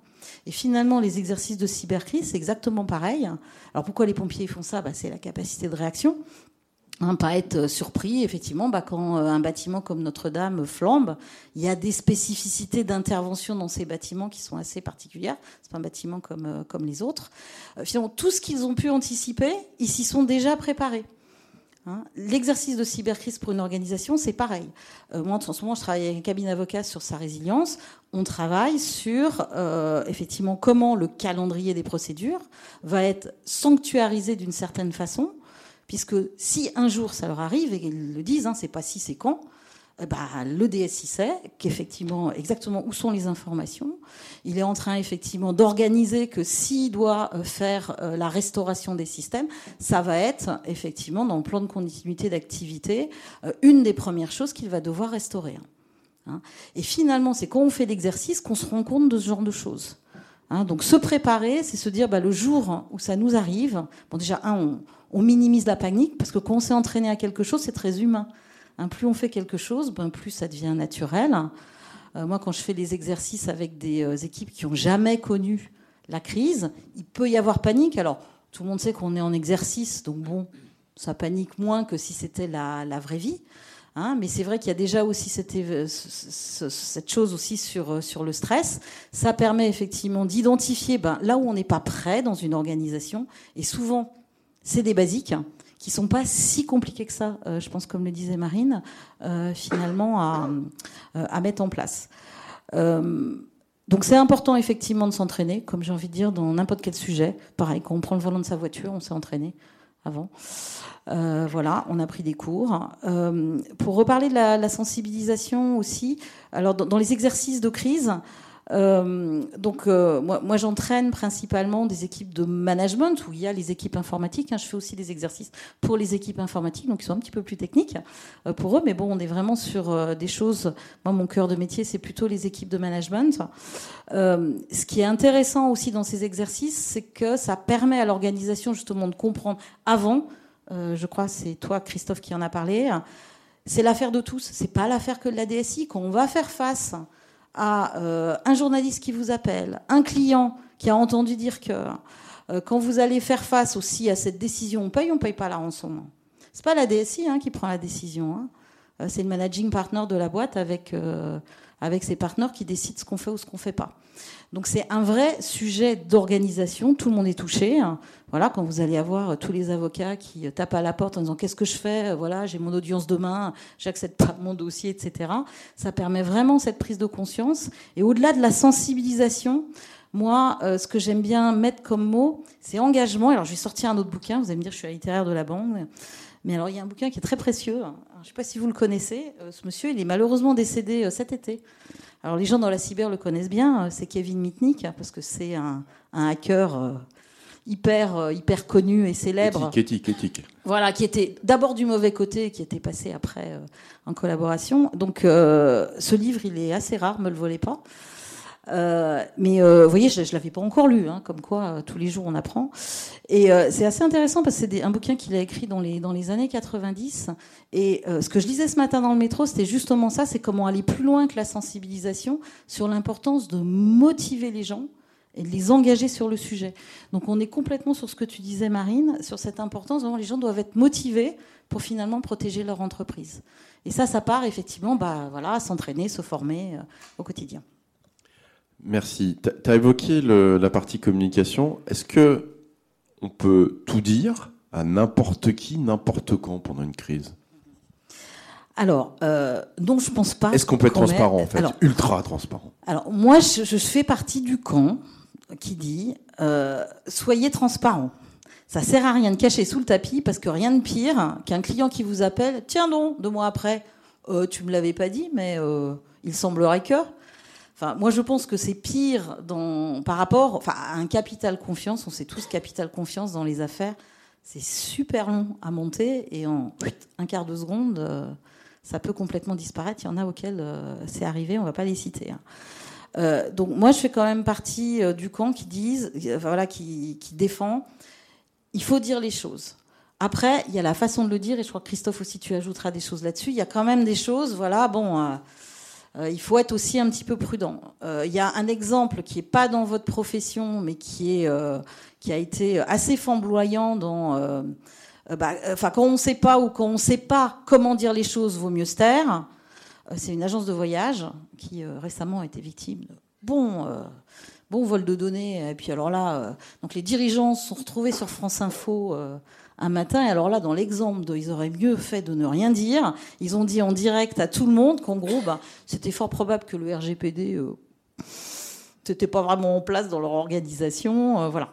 Et finalement, les exercices de cybercrise, c'est exactement pareil. Alors pourquoi les pompiers font ça ? Bah, c'est la capacité de réaction. Hein, pas être surpris, effectivement, bah, quand un bâtiment comme Notre-Dame flambe, il y a des spécificités d'intervention dans ces bâtiments qui sont assez particulières. C'est pas un bâtiment comme, euh, comme les autres. Euh, finalement, tout ce qu'ils ont pu anticiper, ils s'y sont déjà préparés. Hein, l'exercice de cybercrise pour une organisation, c'est pareil. Euh, moi, en ce moment, je travaille avec un cabinet d'avocats sur sa résilience. On travaille sur, euh, effectivement, comment le calendrier des procédures va être sanctuarisé d'une certaine façon puisque si un jour ça leur arrive, et ils le disent, hein, c'est pas si, c'est quand, bah, le D S I sait qu'effectivement exactement où sont les informations. Il est en train effectivement d'organiser que s'il doit faire la restauration des systèmes, ça va être effectivement dans le plan de continuité d'activité une des premières choses qu'il va devoir restaurer. Et finalement, c'est quand on fait l'exercice qu'on se rend compte de ce genre de choses. Donc se préparer, c'est se dire bah, le jour où ça nous arrive, bon déjà un, on, on minimise la panique parce que quand on s'est entraîné à quelque chose, c'est très humain. Hein, plus on fait quelque chose, ben, plus ça devient naturel. Euh, moi, quand je fais des exercices avec des euh, équipes qui n'ont jamais connu la crise, il peut y avoir panique. Alors, tout le monde sait qu'on est en exercice, donc bon, ça panique moins que si c'était la, la vraie vie. Hein, mais c'est vrai qu'il y a déjà aussi cette, cette chose aussi sur, sur le stress. Ça permet effectivement d'identifier ben, là où on n'est pas prêt dans une organisation. Et souvent, c'est des basiques qui sont pas si compliqués que ça, euh, je pense, comme le disait Marine, euh, finalement, à, à mettre en place. Euh, donc, c'est important, effectivement, de s'entraîner, comme j'ai envie de dire, dans n'importe quel sujet. Pareil, quand on prend le volant de sa voiture, on s'est entraîné avant. Euh, voilà, on a pris des cours. Euh, pour reparler de la, la sensibilisation aussi, alors, dans, dans les exercices de crise... Euh, donc euh, moi, moi j'entraîne principalement des équipes de management où il y a les équipes informatiques, hein, je fais aussi des exercices pour les équipes informatiques, donc ils sont un petit peu plus techniques euh, pour eux, mais bon, on est vraiment sur euh, des choses, moi mon cœur de métier c'est plutôt les équipes de management. Euh, ce qui est intéressant aussi dans ces exercices, c'est que ça permet à l'organisation justement de comprendre avant, euh, je crois c'est toi Christophe qui en a parlé, c'est l'affaire de tous, c'est pas l'affaire que de la D S I, quand on va faire face à euh, un journaliste qui vous appelle, un client qui a entendu dire que euh, quand vous allez faire face aussi à cette décision, on paye, on paye pas la rançon. C'est pas la D S I hein, qui prend la décision. Hein. Euh, c'est le managing partner de la boîte avec euh, avec ses partenaires qui décident ce qu'on fait ou ce qu'on fait pas. Donc c'est un vrai sujet d'organisation. Tout le monde est touché. Hein. Voilà, quand vous allez avoir euh, tous les avocats qui euh, tapent à la porte en disant qu'est-ce que je fais ? Voilà, j'ai mon audience demain, j'accepte pas mon dossier, et cetera. Ça permet vraiment cette prise de conscience. Et au-delà de la sensibilisation, moi, euh, ce que j'aime bien mettre comme mot, c'est engagement. Alors je vais sortir un autre bouquin. Vous allez me dire je suis à littéraire de la bande. Mais... Mais alors, il y a un bouquin qui est très précieux. Alors, je ne sais pas si vous le connaissez. Euh, ce monsieur, il est malheureusement décédé euh, cet été. Alors, les gens dans la cyber le connaissent bien. Euh, c'est Kevin Mitnick, hein, parce que c'est un, un hacker euh, hyper, euh, hyper connu et célèbre. Éthique, éthique, éthique. Voilà, qui était d'abord du mauvais côté, qui était passé après euh, en collaboration. Donc, euh, ce livre, il est assez rare, ne me le volez pas. Euh, mais euh, vous voyez, je ne l'avais pas encore lu, hein, comme quoi euh, tous les jours on apprend. Et euh, c'est assez intéressant parce que c'est des, un bouquin qu'il a écrit dans les, dans les années quatre-vingt-dix. Et euh, ce que je lisais ce matin dans le métro, c'était justement ça, c'est comment aller plus loin que la sensibilisation sur l'importance de motiver les gens et de les engager sur le sujet. Donc on est complètement sur ce que tu disais, Marine, sur cette importance. Vraiment, les gens doivent être motivés pour finalement protéger leur entreprise. Et ça, ça part effectivement bah, voilà, à s'entraîner, se former euh, au quotidien. Merci. Tu as évoqué le, la partie communication. Est-ce que on peut tout dire à n'importe qui, n'importe quand pendant une crise ? Alors, euh, donc je pense pas. Est-ce qu'on peut être transparent en fait ? Alors, ultra transparent. Alors moi, je, je fais partie du camp qui dit euh, soyez transparent. Ça sert à rien de cacher sous le tapis parce que rien de pire qu'un client qui vous appelle. Tiens donc, deux mois après, euh, tu me l'avais pas dit, mais euh, il semblerait que. Enfin, moi, je pense que c'est pire dans, par rapport enfin, à un capital confiance. On sait tous capital confiance dans les affaires. C'est super long à monter et en un quart de seconde, euh, ça peut complètement disparaître. Il y en a auxquels euh, c'est arrivé, on ne va pas les citer. Hein. Euh, donc, moi, je fais quand même partie euh, du camp qui, disent, enfin, voilà, qui, qui défend. Il faut dire les choses. Après, il y a la façon de le dire. Et je crois que Christophe aussi, tu ajouteras des choses là-dessus. Il y a quand même des choses, voilà, bon... Euh, il faut être aussi un petit peu prudent. Euh, il y a un exemple qui n'est pas dans votre profession, mais qui, est, euh, qui a été assez flamboyant dans... Euh, bah, enfin, quand on ne sait pas ou quand on ne sait pas comment dire les choses, vaut mieux se taire. Euh, c'est une agence de voyage qui, euh, récemment, a été victime de bon, euh, bon vol de données. Et puis alors là, euh, donc les dirigeants se sont retrouvés sur France Info... Euh, un matin, et alors là, dans l'exemple de, ils auraient mieux fait de ne rien dire. Ils ont dit en direct à tout le monde qu'en gros, bah, c'était fort probable que le R G P D, euh, c'était pas vraiment en place dans leur organisation, euh, voilà.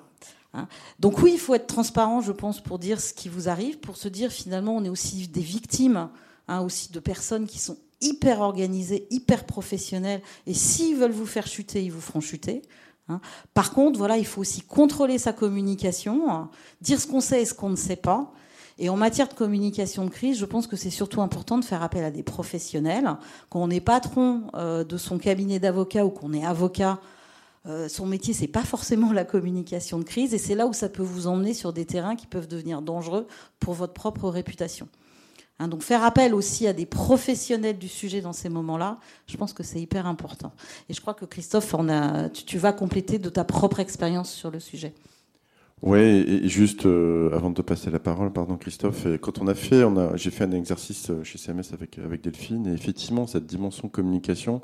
Hein. Donc oui, il faut être transparent, je pense, pour dire ce qui vous arrive, pour se dire finalement on est aussi des victimes, hein, aussi de personnes qui sont hyper organisées, hyper professionnelles, et s'ils veulent vous faire chuter, ils vous feront chuter. Hein. Par contre, voilà, il faut aussi contrôler sa communication, hein, dire ce qu'on sait et ce qu'on ne sait pas. Et en matière de communication de crise, je pense que c'est surtout important de faire appel à des professionnels. Quand on est patron euh, de son cabinet d'avocat ou qu'on est avocat, Euh, son métier, c'est pas forcément la communication de crise, et c'est là où ça peut vous emmener sur des terrains qui peuvent devenir dangereux pour votre propre réputation. Hein, donc faire appel aussi à des professionnels du sujet dans ces moments-là, je pense que c'est hyper important. Et je crois que Christophe, on a, tu, tu vas compléter de ta propre expérience sur le sujet. Oui, et juste euh, avant de te passer la parole, pardon Christophe, quand on a fait, on a, j'ai fait un exercice chez C M S avec, avec Delphine, et effectivement, cette dimension communication,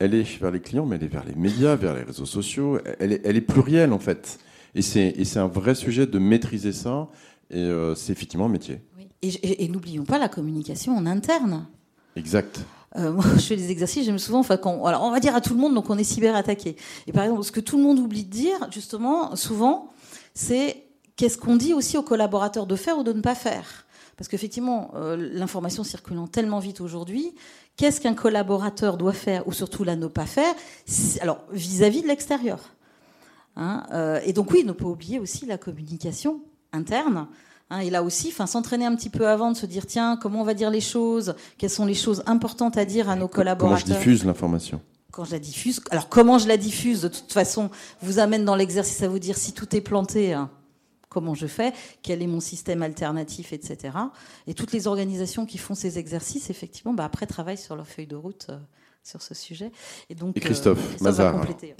elle est vers les clients, mais elle est vers les médias, vers les réseaux sociaux. Elle est, elle est plurielle, en fait. Et c'est, et c'est un vrai sujet de maîtriser ça. Et euh, c'est effectivement un métier. Oui. Et, et, et n'oublions pas la communication en interne. Exact. Euh, moi, je fais des exercices, j'aime souvent... Enfin, quand, alors, on va dire à tout le monde, donc on est cyberattaqué. Et par exemple, ce que tout le monde oublie de dire, justement, souvent, c'est qu'est-ce qu'on dit aussi aux collaborateurs de faire ou de ne pas faire. Parce qu'effectivement, euh, l'information circulant tellement vite aujourd'hui, qu'est-ce qu'un collaborateur doit faire, ou surtout là ne pas faire, alors vis-à-vis de l'extérieur. Hein, euh, et donc oui, ne pas oublier aussi la communication interne. Hein, et là aussi, enfin, s'entraîner un petit peu avant de se dire tiens, comment on va dire les choses, quelles sont les choses importantes à dire à nos collaborateurs. Comment je diffuse l'information. Quand je la diffuse, alors comment je la diffuse, de toute façon, vous amène dans l'exercice à vous dire si tout est planté. Hein, comment je fais, quel est mon système alternatif, et cetera. Et toutes les organisations qui font ces exercices, effectivement, bah après, travaillent sur leur feuille de route euh, sur ce sujet. Et donc, et Christophe, euh, Christophe Mazars. Va compléter.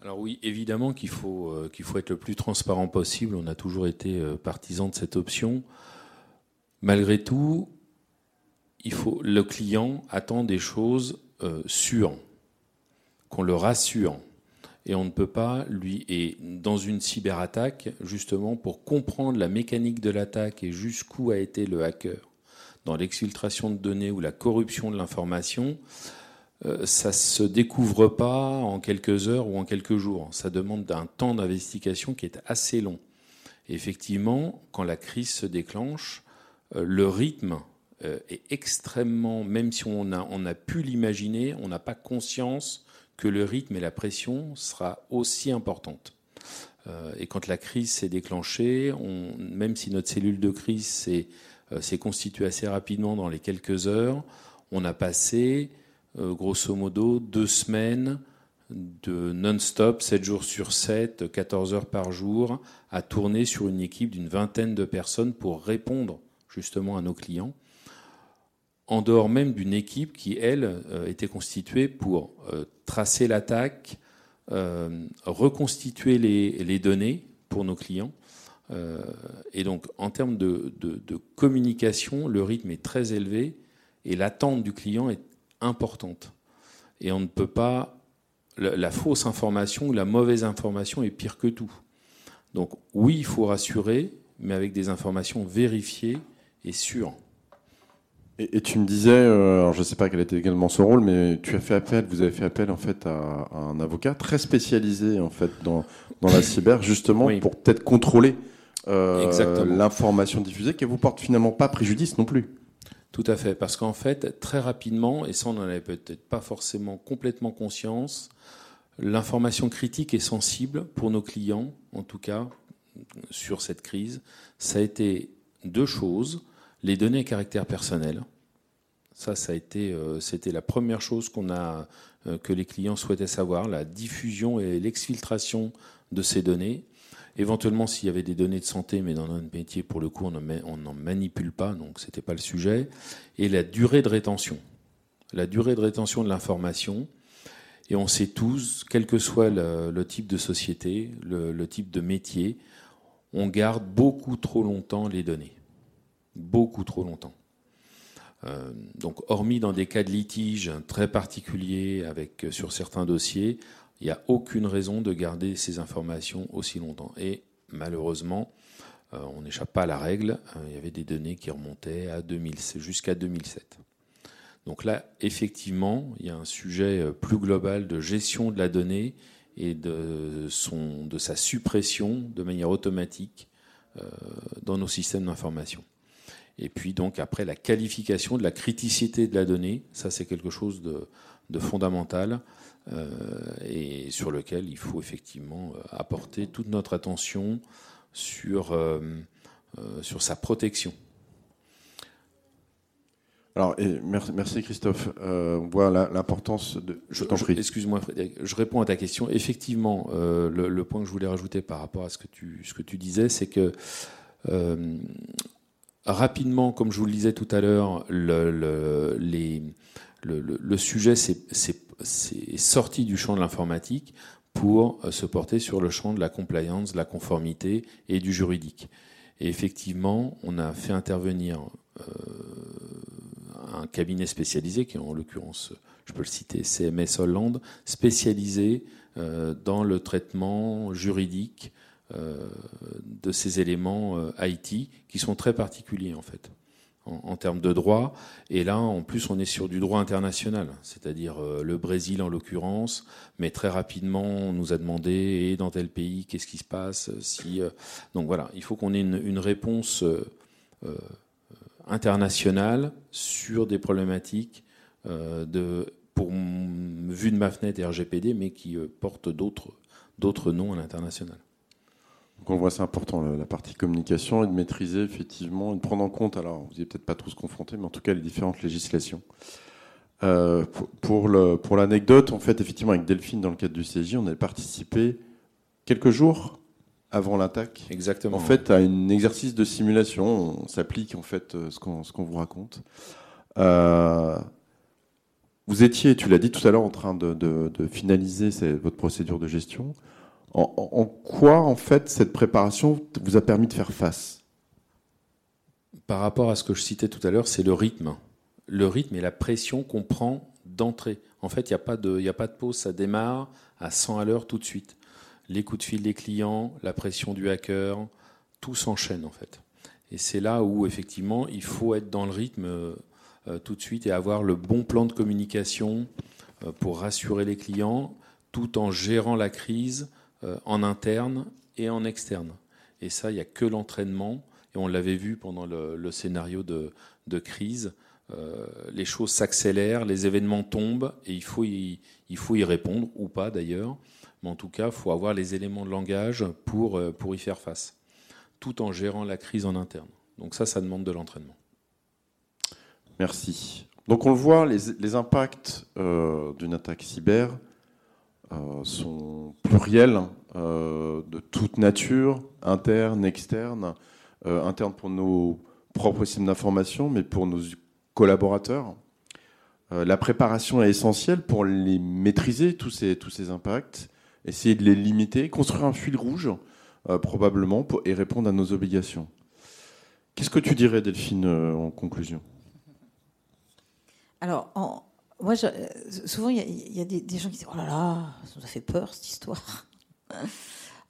Alors oui, évidemment qu'il faut, euh, qu'il faut être le plus transparent possible. On a toujours été euh, partisans de cette option. Malgré tout, il faut, le client attend des choses euh, sûres, qu'on le rassure. Et on ne peut pas, lui, et dans une cyberattaque, justement, pour comprendre la mécanique de l'attaque et jusqu'où a été le hacker, dans l'exfiltration de données ou la corruption de l'information, euh, ça ne se découvre pas en quelques heures ou en quelques jours. Ça demande un temps d'investigation qui est assez long. Et effectivement, quand la crise se déclenche, euh, le rythme euh, est extrêmement... Même si on a, on a pu l'imaginer, on n'a pas conscience... que le rythme et la pression sera aussi importante. Euh, et quand la crise s'est déclenchée, on, même si notre cellule de crise s'est, euh, s'est constituée assez rapidement dans les quelques heures, on a passé, euh, grosso modo, deux semaines de non-stop, sept jours sur sept, quatorze heures par jour, à tourner sur une équipe d'une vingtaine de personnes pour répondre justement à nos clients. En dehors même d'une équipe qui, elle, euh, était constituée pour euh, tracer l'attaque, euh, reconstituer les, les données pour nos clients. Euh, et donc, en termes de, de, de communication, le rythme est très élevé et l'attente du client est importante. Et on ne peut pas... La, la fausse information ou la mauvaise information est pire que tout. Donc, oui, il faut rassurer, mais avec des informations vérifiées et sûres. Et tu me disais, euh, alors je ne sais pas quel était également son rôle, mais tu as fait appel, vous avez fait appel en fait à, à un avocat très spécialisé en fait dans dans la cyber justement oui. Pour peut-être contrôler euh, l'information diffusée qui vous porte finalement pas préjudice non plus. Tout à fait, parce qu'en fait très rapidement, et ça on n'en avait peut-être pas forcément complètement conscience, l'information critique est sensible pour nos clients en tout cas sur cette crise. Ça a été deux choses. Les données à caractère personnel, ça, ça a été, euh, c'était la première chose qu'on a, euh, que les clients souhaitaient savoir, la diffusion et l'exfiltration de ces données. Éventuellement, s'il y avait des données de santé, mais dans notre métier, pour le coup, on n'en manipule pas, donc c'était pas le sujet. Et la durée de rétention, la durée de rétention de l'information. Et on sait tous, quel que soit le, le type de société, le, le type de métier, on garde beaucoup trop longtemps les données. Beaucoup trop longtemps. Euh, donc, hormis dans des cas de litige très particuliers avec, sur certains dossiers, il n'y a aucune raison de garder ces informations aussi longtemps. Et malheureusement, euh, on n'échappe pas à la règle. Il y avait des données qui remontaient à deux mille, jusqu'à deux mille sept. Donc là, effectivement, il y a un sujet plus global de gestion de la donnée et de, son, de sa suppression de manière automatique euh, dans nos systèmes d'information. Et puis donc après, la qualification de la criticité de la donnée, ça c'est quelque chose de, de fondamental euh, et sur lequel il faut effectivement apporter toute notre attention sur, euh, euh, sur sa protection. Alors, et merci, merci Christophe. Euh, on voit la, l'importance de... Je t'en prie. Excuse-moi, Frédéric. Je réponds à ta question. Effectivement, euh, le, le point que je voulais rajouter par rapport à ce que tu, ce que tu disais, c'est que euh, rapidement, comme je vous le disais tout à l'heure, le, le, les, le, le, le sujet s'est c'est, c'est sorti du champ de l'informatique pour se porter sur le champ de la compliance, de la conformité et du juridique. Et effectivement, on a fait intervenir... Euh, un cabinet spécialisé, qui est en l'occurrence, je peux le citer, C M S Hollande, spécialisé euh, dans le traitement juridique euh, de ces éléments euh, I T, qui sont très particuliers en fait, en, en termes de droit. Et là, en plus, on est sur du droit international, c'est-à-dire euh, le Brésil en l'occurrence, mais très rapidement, on nous a demandé, et dans tel pays, qu'est-ce qui se passe si, euh... Donc voilà, il faut qu'on ait une, une réponse... Euh, euh, international sur des problématiques euh, de, pour, vue de ma fenêtre R G P D, mais qui euh, portent d'autres, d'autres noms à l'international. Donc on voit, c'est important, la partie communication, et de maîtriser effectivement, et de prendre en compte, alors vous n'êtes peut-être pas tous confrontés, mais en tout cas les différentes législations. Euh, pour, pour, le, pour l'anecdote, en fait, effectivement, avec Delphine, dans le cadre du C I J, on avait participé quelques jours avant l'attaque. Exactement. En fait, à un exercice de simulation, on s'applique en fait ce qu'on, ce qu'on vous raconte. Euh, vous étiez, tu l'as dit tout à l'heure, en train de, de, de finaliser cette, votre procédure de gestion. En, en, en quoi, en fait, cette préparation vous a permis de faire face ? Par rapport à ce que je citais tout à l'heure, c'est le rythme. Le rythme et la pression qu'on prend d'entrée. En fait, il n'y a pas de, il n'y a pas de pause, ça démarre à cent à l'heure tout de suite. Les coups de fil des clients, la pression du hacker, tout s'enchaîne en fait. Et c'est là où effectivement il faut être dans le rythme euh, tout de suite et avoir le bon plan de communication euh, pour rassurer les clients tout en gérant la crise euh, en interne et en externe. Et ça, il n'y a que l'entraînement. Et on l'avait vu pendant le, le scénario de, de crise. Euh, les choses s'accélèrent, les événements tombent et il faut y, il faut y répondre ou pas d'ailleurs. Mais en tout cas, il faut avoir les éléments de langage pour, pour y faire face, tout en gérant la crise en interne. Donc ça, ça demande de l'entraînement. Merci. Donc on le voit, les, les impacts euh, d'une attaque cyber euh, sont pluriels, euh, de toute nature, interne, externe, euh, interne pour nos propres systèmes d'information, mais pour nos collaborateurs. Euh, la préparation est essentielle pour les maîtriser, tous ces, tous ces impacts. Essayer de les limiter, construire un fil rouge, euh, probablement, pour, et répondre à nos obligations. Qu'est-ce que tu dirais, Delphine, euh, en conclusion ? Alors, en, moi, je, souvent, il y, y a des, des gens qui disent « Oh là là, ça nous a fait peur, cette histoire !»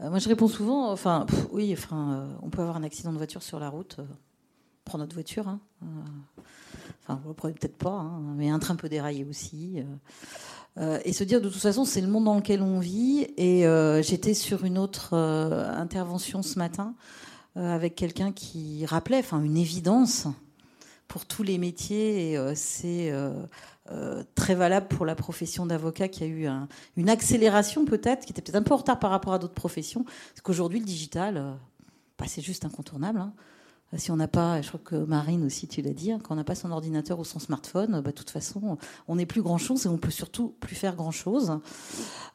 Moi, je réponds souvent, enfin, pff, oui, enfin, euh, on peut avoir un accident de voiture sur la route, euh, prends notre voiture, hein, euh, enfin, vous le prenez peut-être pas, hein, mais un train peut dérailler aussi. Euh, Euh, et se dire, de toute façon, c'est le monde dans lequel on vit. Et euh, j'étais sur une autre euh, intervention ce matin euh, avec quelqu'un qui rappelait, enfin, une évidence pour tous les métiers. Et euh, c'est euh, euh, très valable pour la profession d'avocat qui a eu un, une accélération peut-être, qui était peut-être un peu en retard par rapport à d'autres professions. Parce qu'aujourd'hui, le digital, euh, bah, c'est juste incontournable, hein. Si on n'a pas, je crois que Marine aussi, tu l'as dit, hein, quand on n'a pas son ordinateur ou son smartphone, de bah, toute façon, on n'est plus grand-chose et on peut surtout plus faire grand-chose.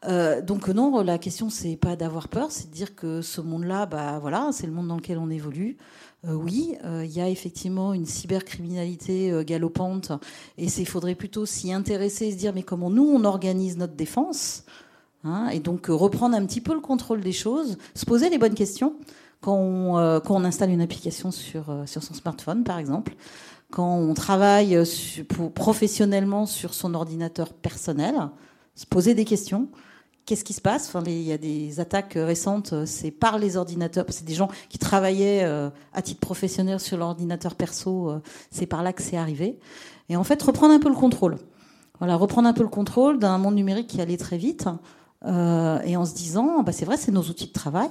Euh, donc non, la question, c'est pas d'avoir peur, c'est de dire que ce monde-là, bah, voilà, c'est le monde dans lequel on évolue. Euh, oui, il euh, y a effectivement une cybercriminalité euh, galopante et il faudrait plutôt s'y intéresser et se dire, mais comment nous, on organise notre défense, hein, et donc euh, reprendre un petit peu le contrôle des choses, se poser les bonnes questions. Quand on, euh, quand on installe une application sur, euh, sur son smartphone, par exemple, quand on travaille su, pour, professionnellement sur son ordinateur personnel, se poser des questions. Qu'est-ce qui se passe ? Enfin, il y a des attaques récentes, c'est par les ordinateurs, c'est des gens qui travaillaient euh, à titre professionnel sur l'ordinateur perso, euh, c'est par là que c'est arrivé. Et en fait, reprendre un peu le contrôle. Voilà, reprendre un peu le contrôle d'un monde numérique qui allait très vite. euh, et en se disant, bah, c'est vrai, c'est nos outils de travail,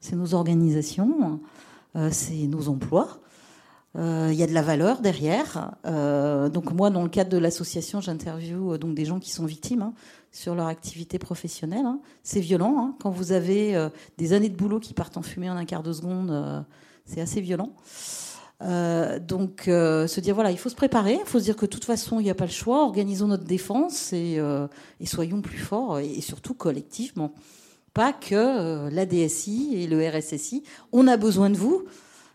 c'est nos organisations, euh, c'est nos emplois. Il euh, y a de la valeur derrière. Euh, donc moi, dans le cadre de l'association, j'interviewe euh, donc des gens qui sont victimes hein, sur leur activité professionnelle. Hein. C'est violent. Hein, quand vous avez euh, des années de boulot qui partent en fumée en un quart de seconde, euh, c'est assez violent. Euh, donc euh, se dire, voilà, il faut se préparer. Il faut se dire que de toute façon, il n'y a pas le choix. Organisons notre défense et, euh, et soyons plus forts et, et surtout collectivement. Pas que euh, la D S I et le R S S I. On a besoin de vous.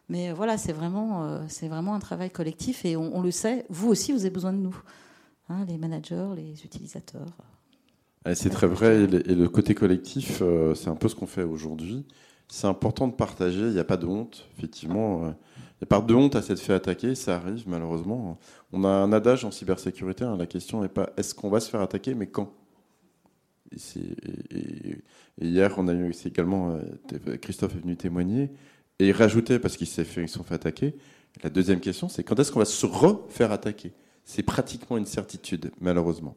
Mais voilà, c'est vraiment, euh, c'est vraiment un travail collectif et on, on le sait, vous aussi, vous avez besoin de nous, hein, les managers, les utilisateurs. Et c'est très vrai, et le, et le côté collectif, euh, c'est un peu ce qu'on fait aujourd'hui. C'est important de partager, il n'y a pas de honte, effectivement. Euh, il n'y a pas de honte à s'être fait attaquer, ça arrive malheureusement. On a un adage en cybersécurité, hein, la question n'est pas est-ce qu'on va se faire attaquer, mais quand ? Et, c'est, et, et hier, on a eu c'est également, euh, Christophe est venu témoigner. Et rajouter, parce qu'ils se sont fait attaquer, la deuxième question, c'est quand est-ce qu'on va se refaire attaquer ? C'est pratiquement une certitude, malheureusement.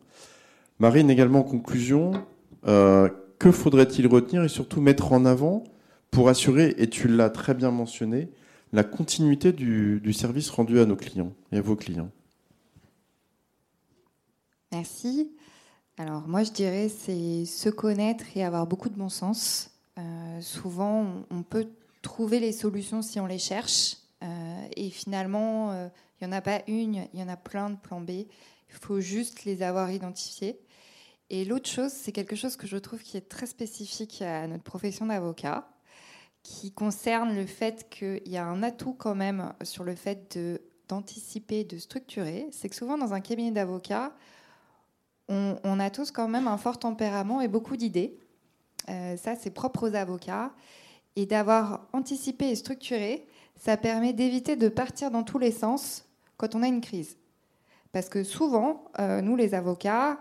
Marine, également en conclusion, euh, que faudrait-il retenir et surtout mettre en avant pour assurer, et tu l'as très bien mentionné, la continuité du, du service rendu à nos clients et à vos clients ? Merci. Alors moi, je dirais, c'est se connaître et avoir beaucoup de bon sens. Euh, souvent, on peut trouver les solutions si on les cherche. Euh, et finalement, euh, il n'y en a pas une, il y en a plein de plans B. Il faut juste les avoir identifiés. Et l'autre chose, c'est quelque chose que je trouve qui est très spécifique à notre profession d'avocat, qui concerne le fait qu'il y a un atout quand même sur le fait de, d'anticiper, de structurer. C'est que souvent, dans un cabinet d'avocats, on, on a tous quand même un fort tempérament et beaucoup d'idées. Euh, ça, c'est propre aux avocats. Et d'avoir anticipé et structuré, ça permet d'éviter de partir dans tous les sens quand on a une crise. Parce que souvent, euh, nous les avocats,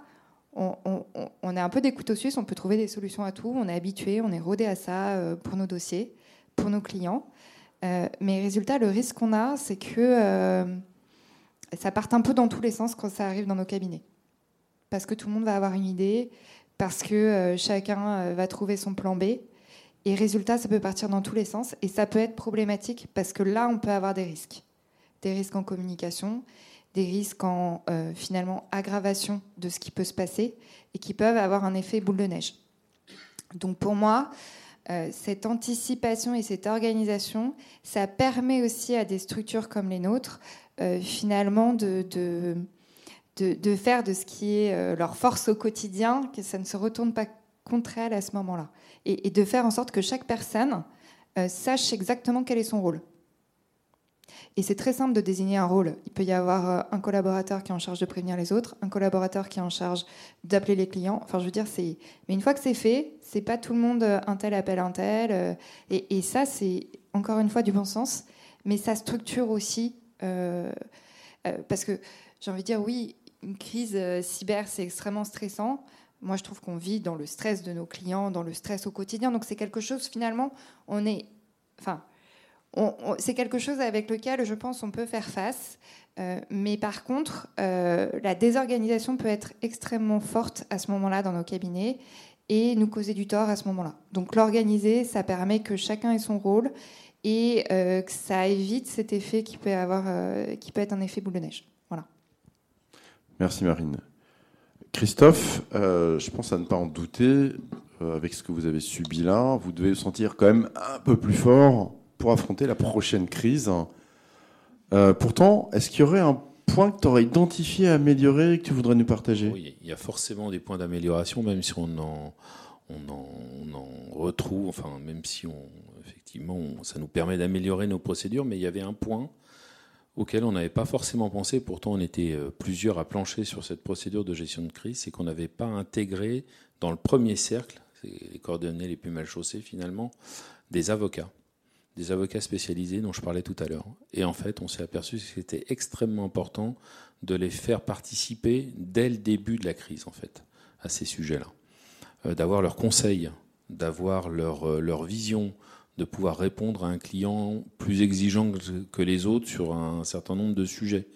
on, on, on est un peu des couteaux suisses, on peut trouver des solutions à tout, on est habitués, on est rodés à ça euh, pour nos dossiers, pour nos clients. Euh, mais résultat, le risque qu'on a, c'est que euh, ça parte un peu dans tous les sens quand ça arrive dans nos cabinets. Parce que tout le monde va avoir une idée, parce que euh, chacun va trouver son plan B. Et résultat, ça peut partir dans tous les sens et ça peut être problématique parce que là, on peut avoir des risques. Des risques en communication, des risques en euh, finalement aggravation de ce qui peut se passer et qui peuvent avoir un effet boule de neige. Donc pour moi, euh, cette anticipation et cette organisation, ça permet aussi à des structures comme les nôtres, euh, finalement, de, de, de, de faire de ce qui est euh, leur force au quotidien, que ça ne se retourne pas contre elle à ce moment-là. Et de faire en sorte que chaque personne euh, sache exactement quel est son rôle. Et c'est très simple de désigner un rôle. Il peut y avoir euh, un collaborateur qui est en charge de prévenir les autres, un collaborateur qui est en charge d'appeler les clients. Enfin, je veux dire, c'est. Mais une fois que c'est fait, c'est pas tout le monde euh, un tel appelle un tel. Euh, et, et ça, c'est encore une fois du bon sens, mais ça structure aussi euh, euh, parce que j'ai envie de dire, oui, une crise euh, cyber, c'est extrêmement stressant. Moi, je trouve qu'on vit dans le stress de nos clients, dans le stress au quotidien. Donc, c'est quelque chose, finalement, on est... Enfin, on, on, c'est quelque chose avec lequel, je pense, on peut faire face. Euh, mais par contre, euh, la désorganisation peut être extrêmement forte à ce moment-là dans nos cabinets et nous causer du tort à ce moment-là. Donc, l'organiser, ça permet que chacun ait son rôle et euh, que ça évite cet effet qui peut avoir, euh, qui peut être un effet boule de neige. Voilà. Merci, Marine. Christophe, euh, je pense à ne pas en douter, euh, avec ce que vous avez subi là, vous devez vous sentir quand même un peu plus fort pour affronter la prochaine crise. Euh, pourtant, est-ce qu'il y aurait un point que tu aurais identifié, amélioré et que tu voudrais nous partager ? Oui, il y a forcément des points d'amélioration, même si on en, on en, on en retrouve, enfin, même si on, effectivement, on, ça nous permet d'améliorer nos procédures, mais il y avait un point auquel on n'avait pas forcément pensé, pourtant on était plusieurs à plancher sur cette procédure de gestion de crise, c'est qu'on n'avait pas intégré dans le premier cercle, c'est les coordonnées les plus mal chaussées finalement, des avocats, des avocats spécialisés dont je parlais tout à l'heure. Et en fait, on s'est aperçu que c'était extrêmement important de les faire participer dès le début de la crise, en fait, à ces sujets-là. Euh, d'avoir leurs conseils, d'avoir leur, euh, leur vision, de pouvoir répondre à un client plus exigeant que les autres sur un certain nombre de sujets.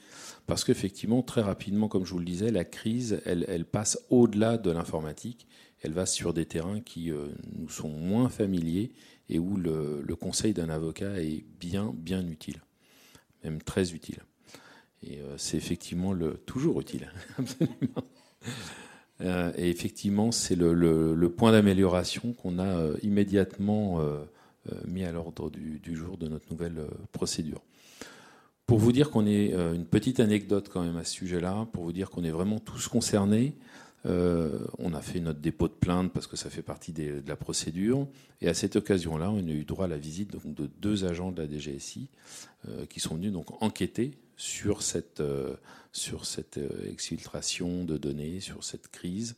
Parce qu'effectivement, très rapidement, comme je vous le disais, la crise, elle, elle passe au-delà de l'informatique elle va sur des terrains qui euh, nous sont moins familiers et où le, le conseil d'un avocat est bien, bien utile, même très utile. Et euh, c'est effectivement le, toujours utile, absolument. Euh, et effectivement, c'est le, le, le point d'amélioration qu'on a euh, immédiatement euh, euh, mis à l'ordre du, du jour de notre nouvelle euh, procédure. Pour vous dire qu'on est, euh, une petite anecdote quand même à ce sujet-là, pour vous dire qu'on est vraiment tous concernés, euh, on a fait notre dépôt de plainte parce que ça fait partie des, de la procédure. Et à cette occasion-là, on a eu droit à la visite donc, de deux agents de la D G S I euh, qui sont venus donc, enquêter sur cette, euh, sur cette euh, exfiltration de données, sur cette crise,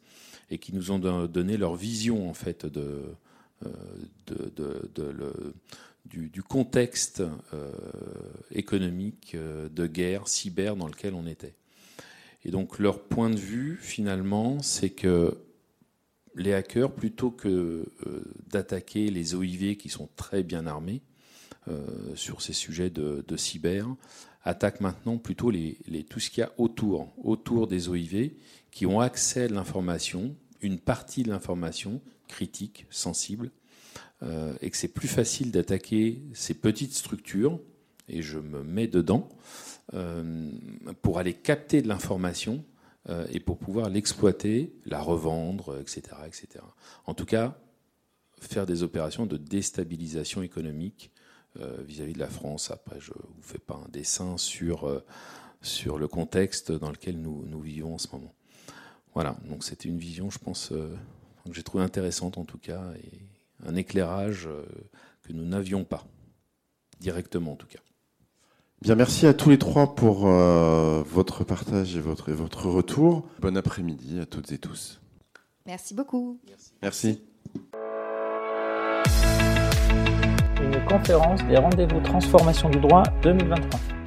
et qui nous ont donné leur vision en fait, de, euh, de, de, de le, du, du contexte euh, économique euh, de guerre cyber dans lequel on était. Et donc leur point de vue, finalement, c'est que les hackers, plutôt que euh, d'attaquer les O I V qui sont très bien armés euh, sur ces sujets de, de cyber, attaquent maintenant plutôt les, les, tout ce qu'il y a autour, autour des O I V, qui ont accès à de l'information, une partie de l'information critique, sensible, euh, et que c'est plus facile d'attaquer ces petites structures, et je me mets dedans, euh, pour aller capter de l'information euh, et pour pouvoir l'exploiter, la revendre, et cetera, et cetera. En tout cas, faire des opérations de déstabilisation économique euh, vis-à-vis de la France. Après, je ne vous fais pas un dessin sur, euh, sur le contexte dans lequel nous, nous vivons en ce moment. Voilà, donc c'était une vision, je pense, euh, que j'ai trouvée intéressante en tout cas, et un éclairage euh, que nous n'avions pas, directement en tout cas. Bien, merci à tous les trois pour euh, votre partage et votre, et votre retour. Bon après-midi à toutes et tous. Merci beaucoup. Merci. Merci. Une conférence des rendez-vous transformation du droit deux mille vingt-trois.